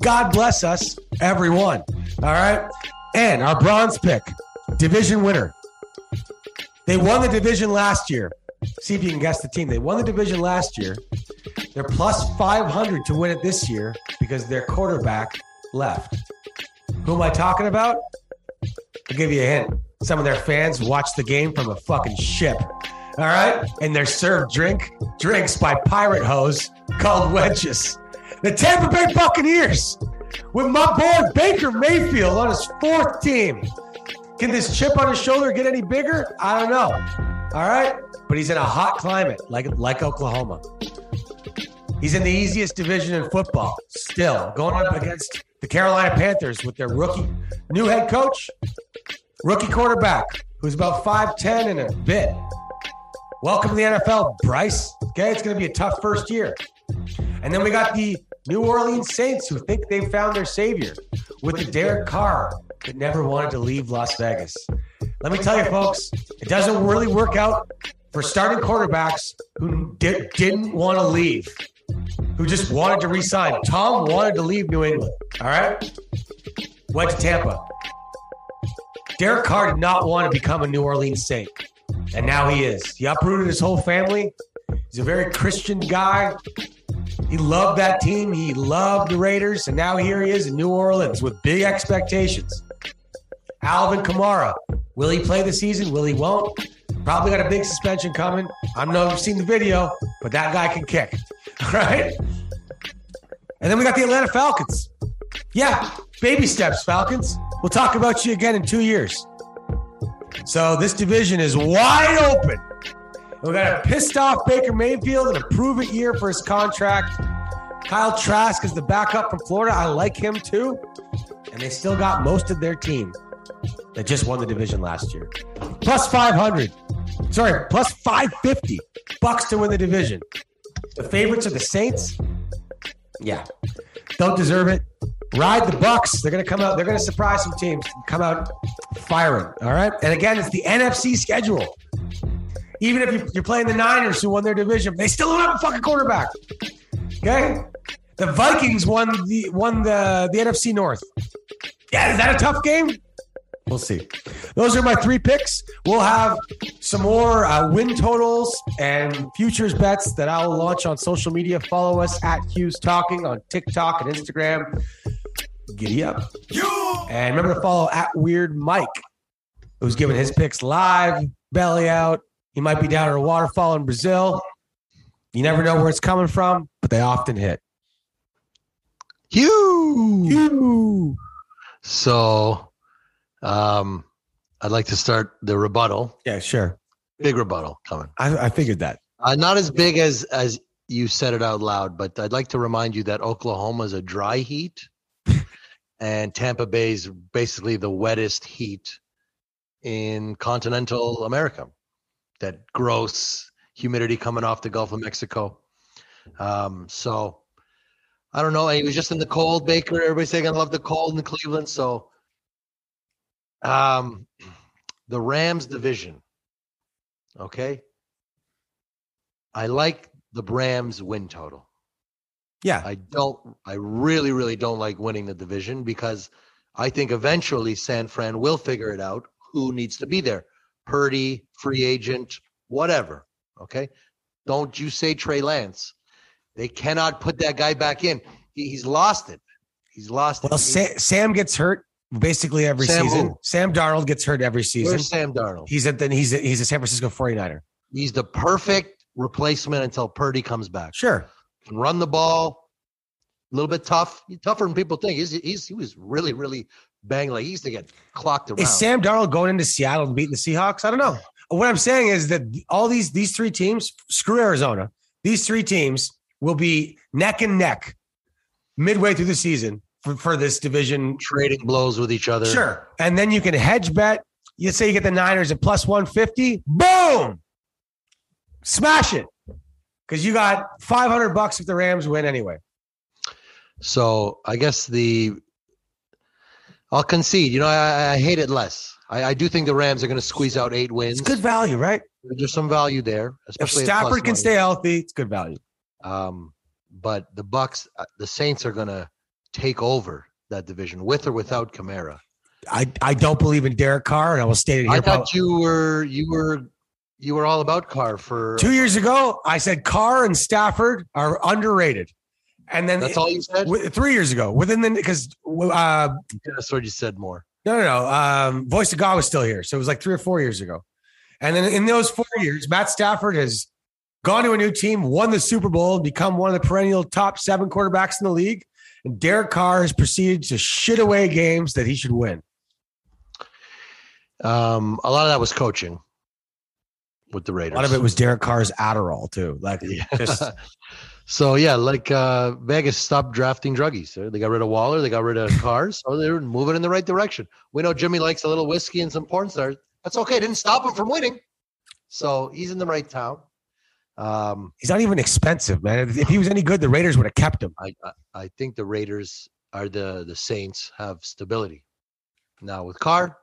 God bless us, everyone. All right? And our bronze pick, division winner. They won the division last year. See if you can guess the team. They won the division last year. They're plus 500 to win it this year because their quarterback left. Who am I talking about? I'll give you a hint. Some of their fans watched the game from a fucking ship. All right, and they're served drinks by pirate hoes called wedges. The Tampa Bay Buccaneers, with my boy Baker Mayfield on his 4th team. Can this chip on his shoulder get any bigger? I don't know. All right, but he's in a hot climate like Oklahoma. He's in the easiest division in football still, going up against the Carolina Panthers with their new head coach, rookie quarterback, who's about 5'10" and a bit. Welcome to the NFL, Bryce. Okay, it's going to be a tough first year. And then we got the New Orleans Saints, who think they found their savior with the Derek Carr that never wanted to leave Las Vegas. Let me tell you, folks, it doesn't really work out for starting quarterbacks who didn't want to leave, who just wanted to resign. Tom wanted to leave New England, all right? Went to Tampa. Derek Carr did not want to become a New Orleans Saint. And now he is. He uprooted his whole family. He's a very Christian guy. He loved that team. He loved the Raiders. And now here he is in New Orleans with big expectations. Alvin Kamara. Will he play the season? Will he won't? Probably got a big suspension coming. I don't know if you've seen the video, but that guy can kick. All right? And then we got the Atlanta Falcons. Yeah, baby steps, Falcons. We'll talk about you again in 2 years. So this division is wide open. We got a pissed off Baker Mayfield and a prove it year for his contract. Kyle Trask is the backup from Florida. I like him too. And they still got most of their team that just won the division last year. Plus 550 Bucks to win the division. The favorites are the Saints. Yeah. Don't deserve it. Ride the Bucks. They're going to come out. They're going to surprise some teams. Come out firing. All right. And again, it's the NFC schedule. Even if you're playing the Niners who won their division, they still don't have a fucking quarterback. Okay. The Vikings won the NFC North. Yeah. Is that a tough game? We'll see. Those are my three picks. We'll have some more win totals and futures bets that I will launch on social media. Follow us at Hughes Talking on TikTok and Instagram. Giddy up. And remember to follow at Weird Mike, who's giving his picks live, belly out. He might be down at a waterfall in Brazil. You never know where it's coming from, but they often hit. Hugh. So... I'd like to start the rebuttal. Yeah, sure. Big rebuttal coming. I figured that. Not as big as you said it out loud, but I'd like to remind you that Oklahoma's a dry heat and Tampa Bay's basically the wettest heat in continental America. That gross humidity coming off the Gulf of Mexico. So I don't know. He was just in the cold, Baker. Everybody's saying I love the cold in Cleveland, so the Rams division. Okay. I like the Rams win total. Yeah. I really, really don't like winning the division because I think eventually San Fran will figure it out who needs to be there. Purdy, free agent, whatever. Okay. Don't you say Trey Lance. They cannot put that guy back in. He's lost it. Well, Sam gets hurt. Basically every season. Sam Darnold gets hurt every season. Where's Sam Darnold? He's a San Francisco 49er. He's the perfect replacement until Purdy comes back. Sure. Can run the ball. A little bit tough. He's tougher than people think. He was really, really banged. Like he used to get clocked around. Is Sam Darnold going into Seattle and beating the Seahawks? I don't know. What I'm saying is that all these three teams, screw Arizona, these three teams will be neck and neck midway through the season. For this division. Trading blows with each other. Sure. And then you can hedge bet. You say you get the Niners at plus 150. Boom. Smash it. Because you got $500 if the Rams win anyway. So I guess I'll concede. You know, I hate it less. I do think the Rams are going to squeeze out 8 wins. It's good value, right? There's some value there. Especially if Stafford can stay healthy, it's good value. But the Bucks, the Saints are going to take over that division with or without Kamara. I don't believe in Derek Carr, and I will state it here. I thought you were all about Carr for 2 years ago. I said Carr and Stafford are underrated, and then that's all you said 3 years ago. That's what you said more. No. Voice of God was still here, so it was like 3 or 4 years ago. And then in those 4 years, Matt Stafford has gone to a new team, won the Super Bowl, and become one of the perennial top 7 quarterbacks in the league. And Derek Carr has proceeded to shit away games that he should win. A lot of that was coaching with the Raiders. A lot of it was Derek Carr's Adderall, too. Vegas stopped drafting druggies. They got rid of Waller. They got rid of Carr. So they were moving in the right direction. We know Jimmy likes a little whiskey and some porn stars. That's okay. It didn't stop him from winning. So he's in the right town. He's not even expensive, man. If he was any good, the Raiders would have kept him. I think the Raiders are the Saints have stability now with Carr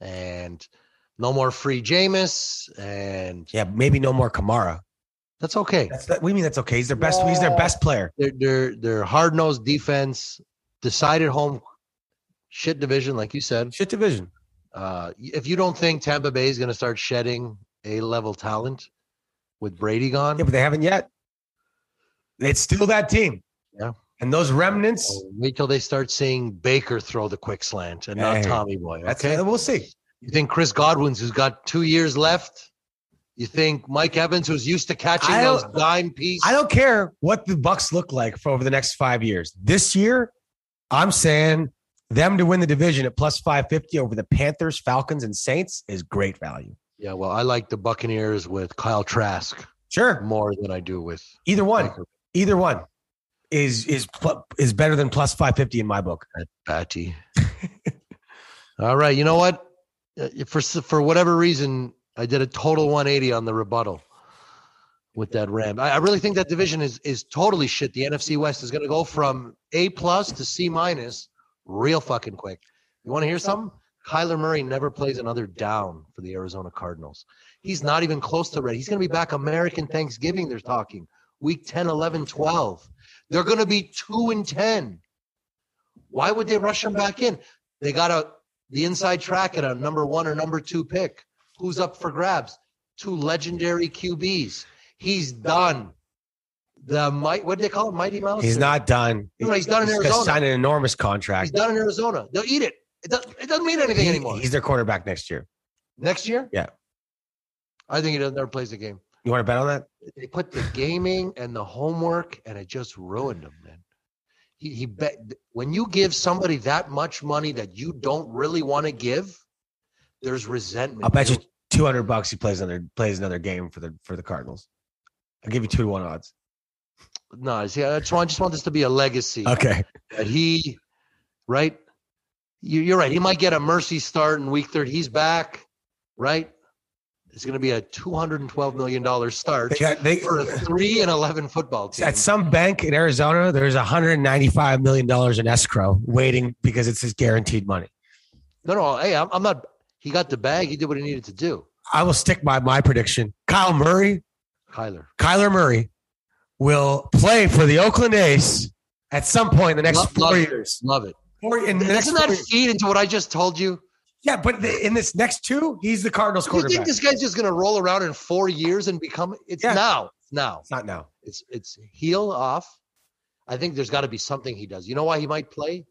and no more free Jameis and maybe no more Kamara. That's okay. We mean that's okay. He's their best. Yeah. He's their best player. Their hard-nosed defense decided home shit division, like you said. Shit division. If you don't think Tampa Bay is going to start shedding A-level talent. With Brady gone? Yeah, but they haven't yet. It's still that team. Yeah. And those remnants. Wait till they start seeing Baker throw the quick slant and not Tommy Boy. Okay. We'll see. You think Chris Godwin's, who's got 2 years left? You think Mike Evans, who's used to catching those dime piece? I don't care what the Bucks look like for over the next 5 years. This year, I'm saying them to win the division at plus 550 over the Panthers, Falcons, and Saints is great value. Yeah, well, I like the Buccaneers with Kyle Trask. Sure. More than I do with either one. Baker. is better than plus 550 in my book. Batty. All right. You know what? For whatever reason, I did a total 180 on the rebuttal with that Ram. I really think that division is totally shit. The NFC West is going to go from A+ to C- real fucking quick. You want to hear something? Kyler Murray never plays another down for the Arizona Cardinals. He's not even close to ready. He's going to be back American Thanksgiving. They're talking week 10, 11, 12. They're going to be 2-10. Why would they rush him back in? They got the inside track at a number 1 or number 2 pick. Who's up for grabs? 2 legendary QBs. He's done. What do they call him? Mighty Mouse? He's not done. No, he's done in Arizona. He's signed an enormous contract. He's done in Arizona. They'll eat it. It doesn't mean anything anymore. He's their quarterback next year. Next year? Yeah. I think he never plays the game. You want to bet on that? They put the gaming and the homework, and it just ruined him, man. He bet when you give somebody that much money that you don't really want to give, there's resentment. I'll bet you $200 he plays another game for the Cardinals. I'll give you 2-1 odds. No, see, I just want this to be a legacy. Okay. That he, right? You're right. He might get a mercy start in week 30. He's back, right? It's going to be a $212 million start for a 3-11 football team. At some bank in Arizona, there's $195 million in escrow waiting because it's his guaranteed money. No. Hey, I'm not. He got the bag. He did what he needed to do. I will stick by my prediction. Kyler Murray will play for the Oakland Ace at some point in the next 4 years. Love it. Doesn't that feed into what I just told you? Yeah, but in this next 2, he's the Cardinals quarterback. You think this guy's just going to roll around in 4 years and become – It's now. It's not now. It's heel off. I think there's got to be something he does. You know why he might play?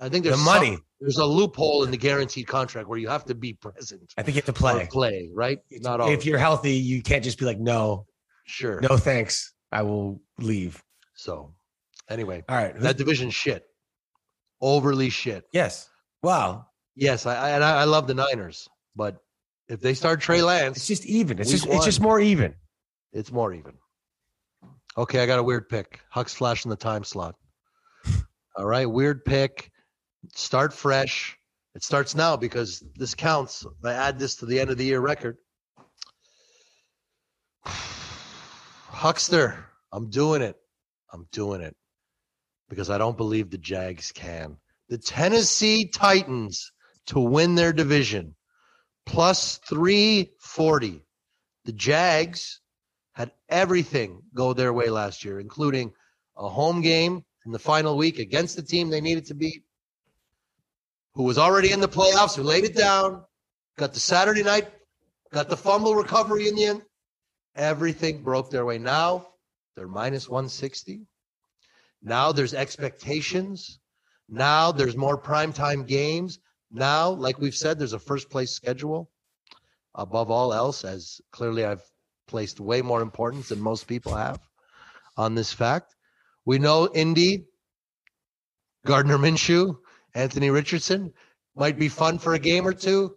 I think there's the money. There's a loophole in the guaranteed contract where you have to be present. I think you have to play. Play, right? Not all. If you're healthy, you can't just be like, no. Sure. No, thanks. I will leave. So, anyway. All right. That division's shit. Overly shit. Yes. Wow. Yes, I love the Niners, but if they start Trey Lance, it's just even. It's just more even. It's more even. Okay, I got a weird pick. Huck's flashing the time slot. All right, weird pick. Start fresh. It starts now because this counts. I add this to the end of the year record. Huckster, I'm doing it because I don't believe the Jags can. The Tennessee Titans to win their division, plus 340. The Jags had everything go their way last year, including a home game in the final week against the team they needed to beat, who was already in the playoffs, who laid it down, got the Saturday night, got the fumble recovery in the end. Everything broke their way. Now they're minus 160. Now there's expectations. Now there's more primetime games. Now, like we've said, there's a first-place schedule. Above all else, as clearly I've placed way more importance than most people have on this fact. We know Indy, Gardner Minshew, Anthony Richardson might be fun for a game or two.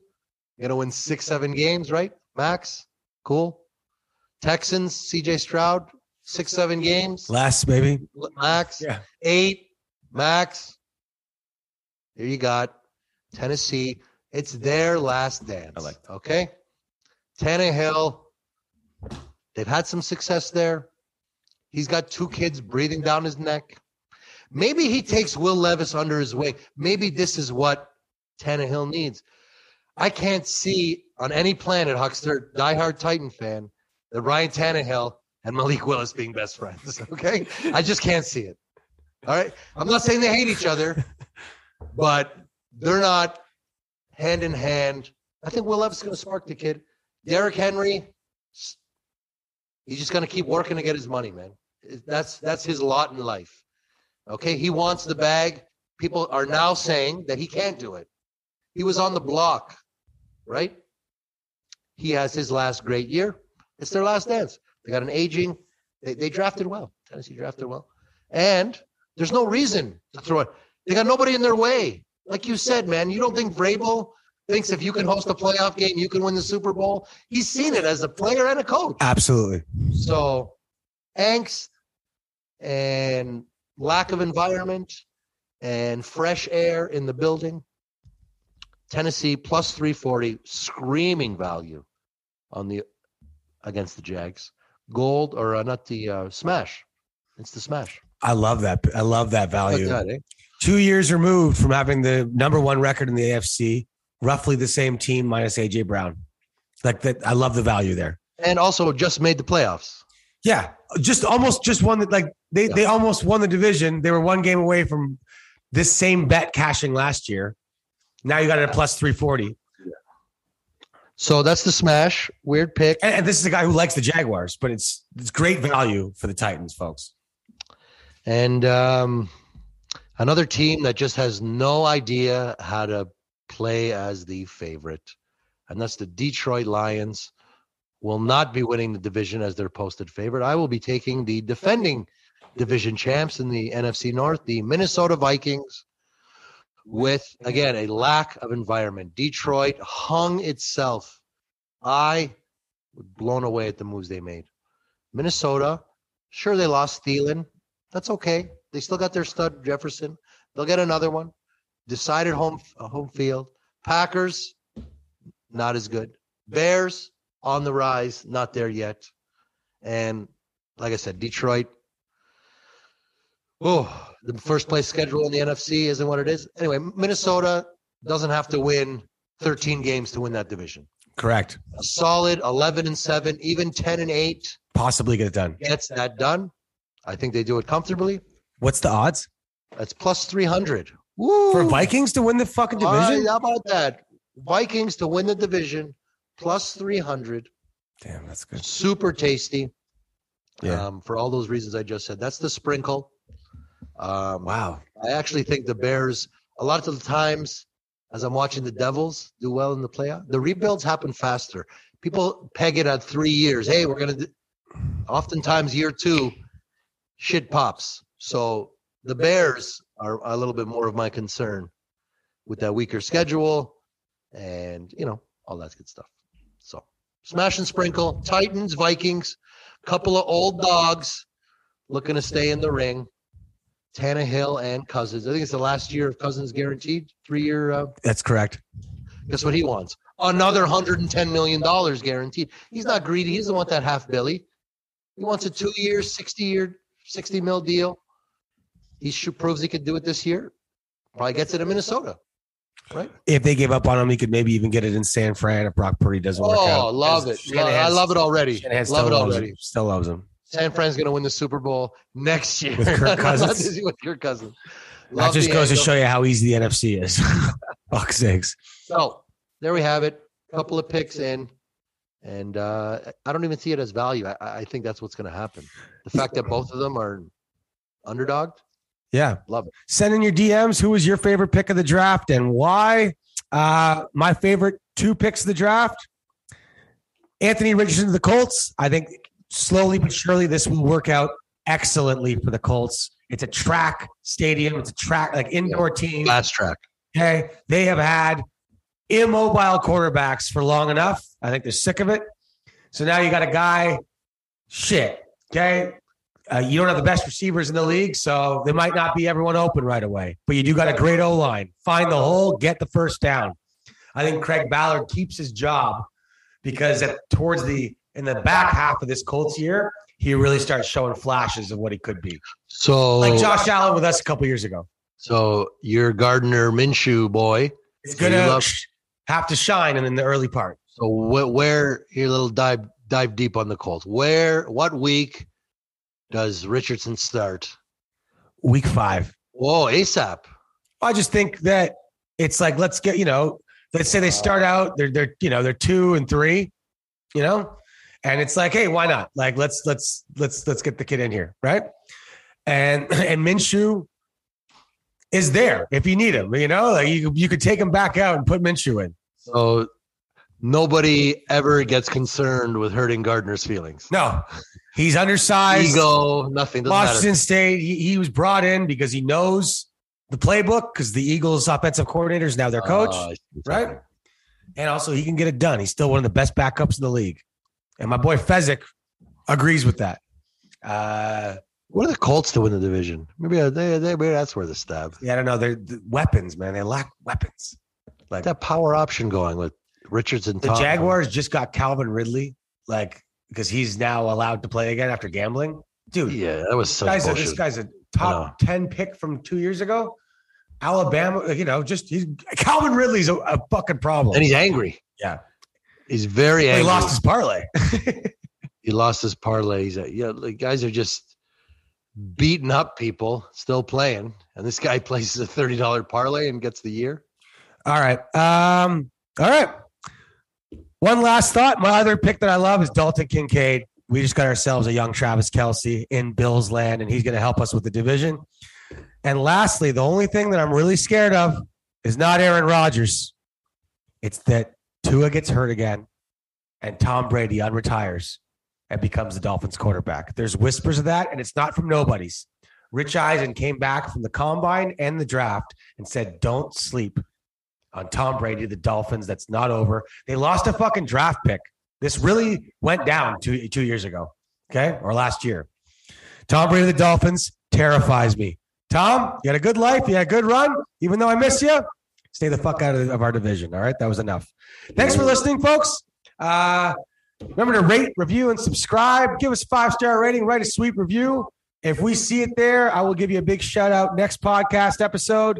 Going to win 6-7 games, right, Max? Cool. Texans, CJ Stroud, 6-7 games. Last, maybe. Max, yeah. 8, Max. Here you got Tennessee. It's their last dance. I like that. Okay? Tannehill, they've had some success there. He's got 2 kids breathing down his neck. Maybe he takes Will Levis under his wing. Maybe this is what Tannehill needs. I can't see on any planet, Huckster, diehard Titan fan, that Ryan Tannehill and Malik Willis being best friends. Okay? I just can't see it. All right? I'm not saying they hate each other. But they're not hand in hand. I think Will Levis is going to spark the kid. Derrick Henry, he's just going to keep working to get his money, man. That's his lot in life. Okay, he wants the bag. People are now saying that he can't do it. He was on the block, right? He has his last great year. It's their last dance. They got an aging. They drafted well. Tennessee drafted well. And there's no reason to throw it. They got nobody in their way. Like you said, man, you don't think Vrabel thinks if you can host a playoff game, you can win the Super Bowl? He's seen it as a player and a coach. Absolutely. So angst and lack of environment and fresh air in the building. Tennessee plus 340, screaming value on the against the Jags. Gold or not the smash. It's the smash. I love that. I love that value. Like that, eh? 2 years removed from having the number one record in the AFC, roughly the same team minus AJ Brown. Like that. I love the value there. And also just made the playoffs. Yeah. Just won the, they almost won the division. They were one game away from this same bet cashing last year. Now you got it at plus 340. Yeah. So that's the smash. Weird pick. And this is a guy who likes the Jaguars, but it's great value for the Titans, folks. And another team that just has no idea how to play as the favorite, and that's the Detroit Lions, will not be winning the division as their posted favorite. I will be taking the defending division champs in the NFC North, the Minnesota Vikings, with, again, a lack of environment. Detroit hung itself. I was blown away at the moves they made. Minnesota, sure, they lost Thielen. That's okay. They still got their stud, Jefferson. They'll get another one. Decided home field. Packers, not as good. Bears, on the rise, not there yet. And like I said, Detroit, the first place schedule in the NFC isn't what it is. Anyway, Minnesota doesn't have to win 13 games to win that division. Correct. A solid 11-7, even 10-8. Possibly get it done. Gets that done. I think they do it comfortably. What's the odds? That's plus 300. Woo. For Vikings to win the fucking division? All right, how about that? Vikings to win the division, plus 300. Damn, that's good. Super tasty. Yeah. For all those reasons I just said. That's the sprinkle. Wow. I actually think the Bears, a lot of the times as I'm watching the Devils do well in the playoff, the rebuilds happen faster. People peg it at 3 years. Hey, we're going to oftentimes year two, shit pops. So the Bears are a little bit more of my concern with that weaker schedule and, all that good stuff. So smash and sprinkle, Titans, Vikings, couple of old dogs looking to stay in the ring. Tannehill and Cousins. I think it's the last year of Cousins guaranteed, 3 year. That's correct. Guess what he wants? Another $110 million guaranteed. He's not greedy. He doesn't want that half billy. He wants a 2 year, 60 mil deal. He proves he could do it this year. Probably gets it in Minnesota, right? If they gave up on him, he could maybe even get it in San Fran if Brock Purdy doesn't work out. Oh, love it. I love it already. Still loves him. San Fran's going to win the Super Bowl next year. With Kirk Cousins. That just goes to show you how easy the NFC is. Fuck sakes. So there we have it. A couple of picks in. And I don't even see it as value. I think that's what's going to happen. The fact that both of them are underdogged. Yeah. Love it. Send in your DMs. Who was your favorite pick of the draft and why? My favorite two picks of the draft. Anthony Richardson to the Colts. I think slowly but surely this will work out excellently for the Colts. It's a track stadium. It's a track, indoor team. Last track. Okay. They have had immobile quarterbacks for long enough. I think they're sick of it. So now you got a guy, okay? You don't have the best receivers in the league, so they might not be everyone open right away. But you do got a great O-line. Find the hole, get the first down. I think Craig Ballard keeps his job because in the back half of this Colts year, he really starts showing flashes of what he could be. So, like Josh Allen with us a couple years ago. So your Gardner Minshew boy is going to have to shine in the early part. So where your little dive deep on the Colts. What week does Richardson start? Week 5. Whoa, ASAP. I just think that it's let's get, let's say they start out, they're 2-3, and it's hey, why not? Let's get the kid in here. Right. And Minshew is there if you need him, you could take him back out and put Minshew in. So nobody ever gets concerned with hurting Gardner's feelings. No, he's undersized. Ego, nothing. Washington State, he was brought in because he knows the playbook because the Eagles offensive coordinator is now their coach, right? And also he can get it done. He's still one of the best backups in the league. And my boy Fezzik agrees with that. What are the Colts to win the division? Maybe that's where the stab. Yeah, I don't know. They're weapons, man. They lack weapons. Like that power option going with Richardson. The Jaguars just got Calvin Ridley, like because he's now allowed to play again after gambling. Dude, yeah, that was such bullshit. This guy's a top 10 pick from 2 years ago. Alabama, you know, Calvin Ridley's a fucking problem, and he's angry. Yeah, he's very angry. He lost his parlay. He lost his parlay. The guys are just beating up people, still playing, and this guy plays a $30 parlay and gets the year. All right, one last thought. My other pick that I love is Dalton Kincaid. We just got ourselves a young Travis Kelsey in Bills land, and he's going to help us with the division. And lastly, the only thing that I'm really scared of is not Aaron Rodgers. It's that Tua gets hurt again and Tom Brady unretires and becomes the Dolphins quarterback. There's whispers of that, and it's not from nobody's. Rich Eisen came back from the combine and the draft and said, don't sleep on Tom Brady, the Dolphins. That's not over. They lost a fucking draft pick. This really went down two years ago, okay? Or last year. Tom Brady, the Dolphins, terrifies me. Tom, you had a good life. You had a good run. Even though I miss you, stay the fuck out of our division, all right? That was enough. Thanks for listening, folks. Remember to rate, review, and subscribe. Give us a 5-star rating. Write a sweet review. If we see it there, I will give you a big shout-out next podcast episode.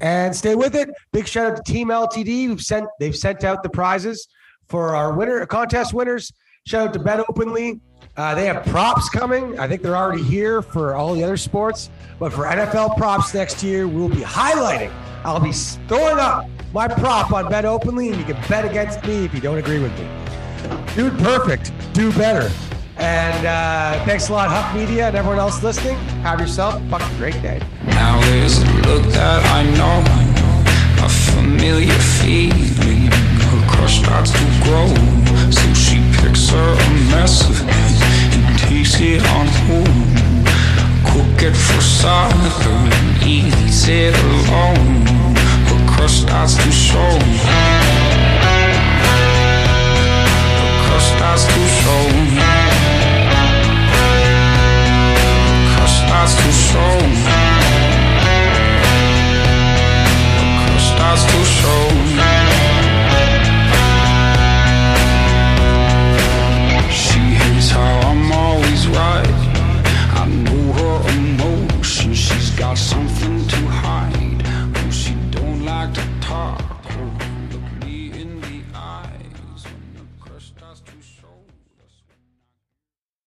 And stay with it. Big shout-out to Team LTD. They've sent out the prizes for our contest winners. Shout out to Bet Openly. They have props coming. I think they're already here for all the other sports. But for NFL props next year, we'll be highlighting. I'll be throwing up my prop on Bet Openly, and you can bet against me if you don't agree with me. Dude Perfect. Do better. And thanks a lot, Huck Media and everyone else listening. Have yourself a fucking great day. Now there's a look that I know. A familiar feeling. Her crush starts to grow, so she picks her a mess of it and takes it on home. Cook it for supper and eats it alone. Her crush starts to show.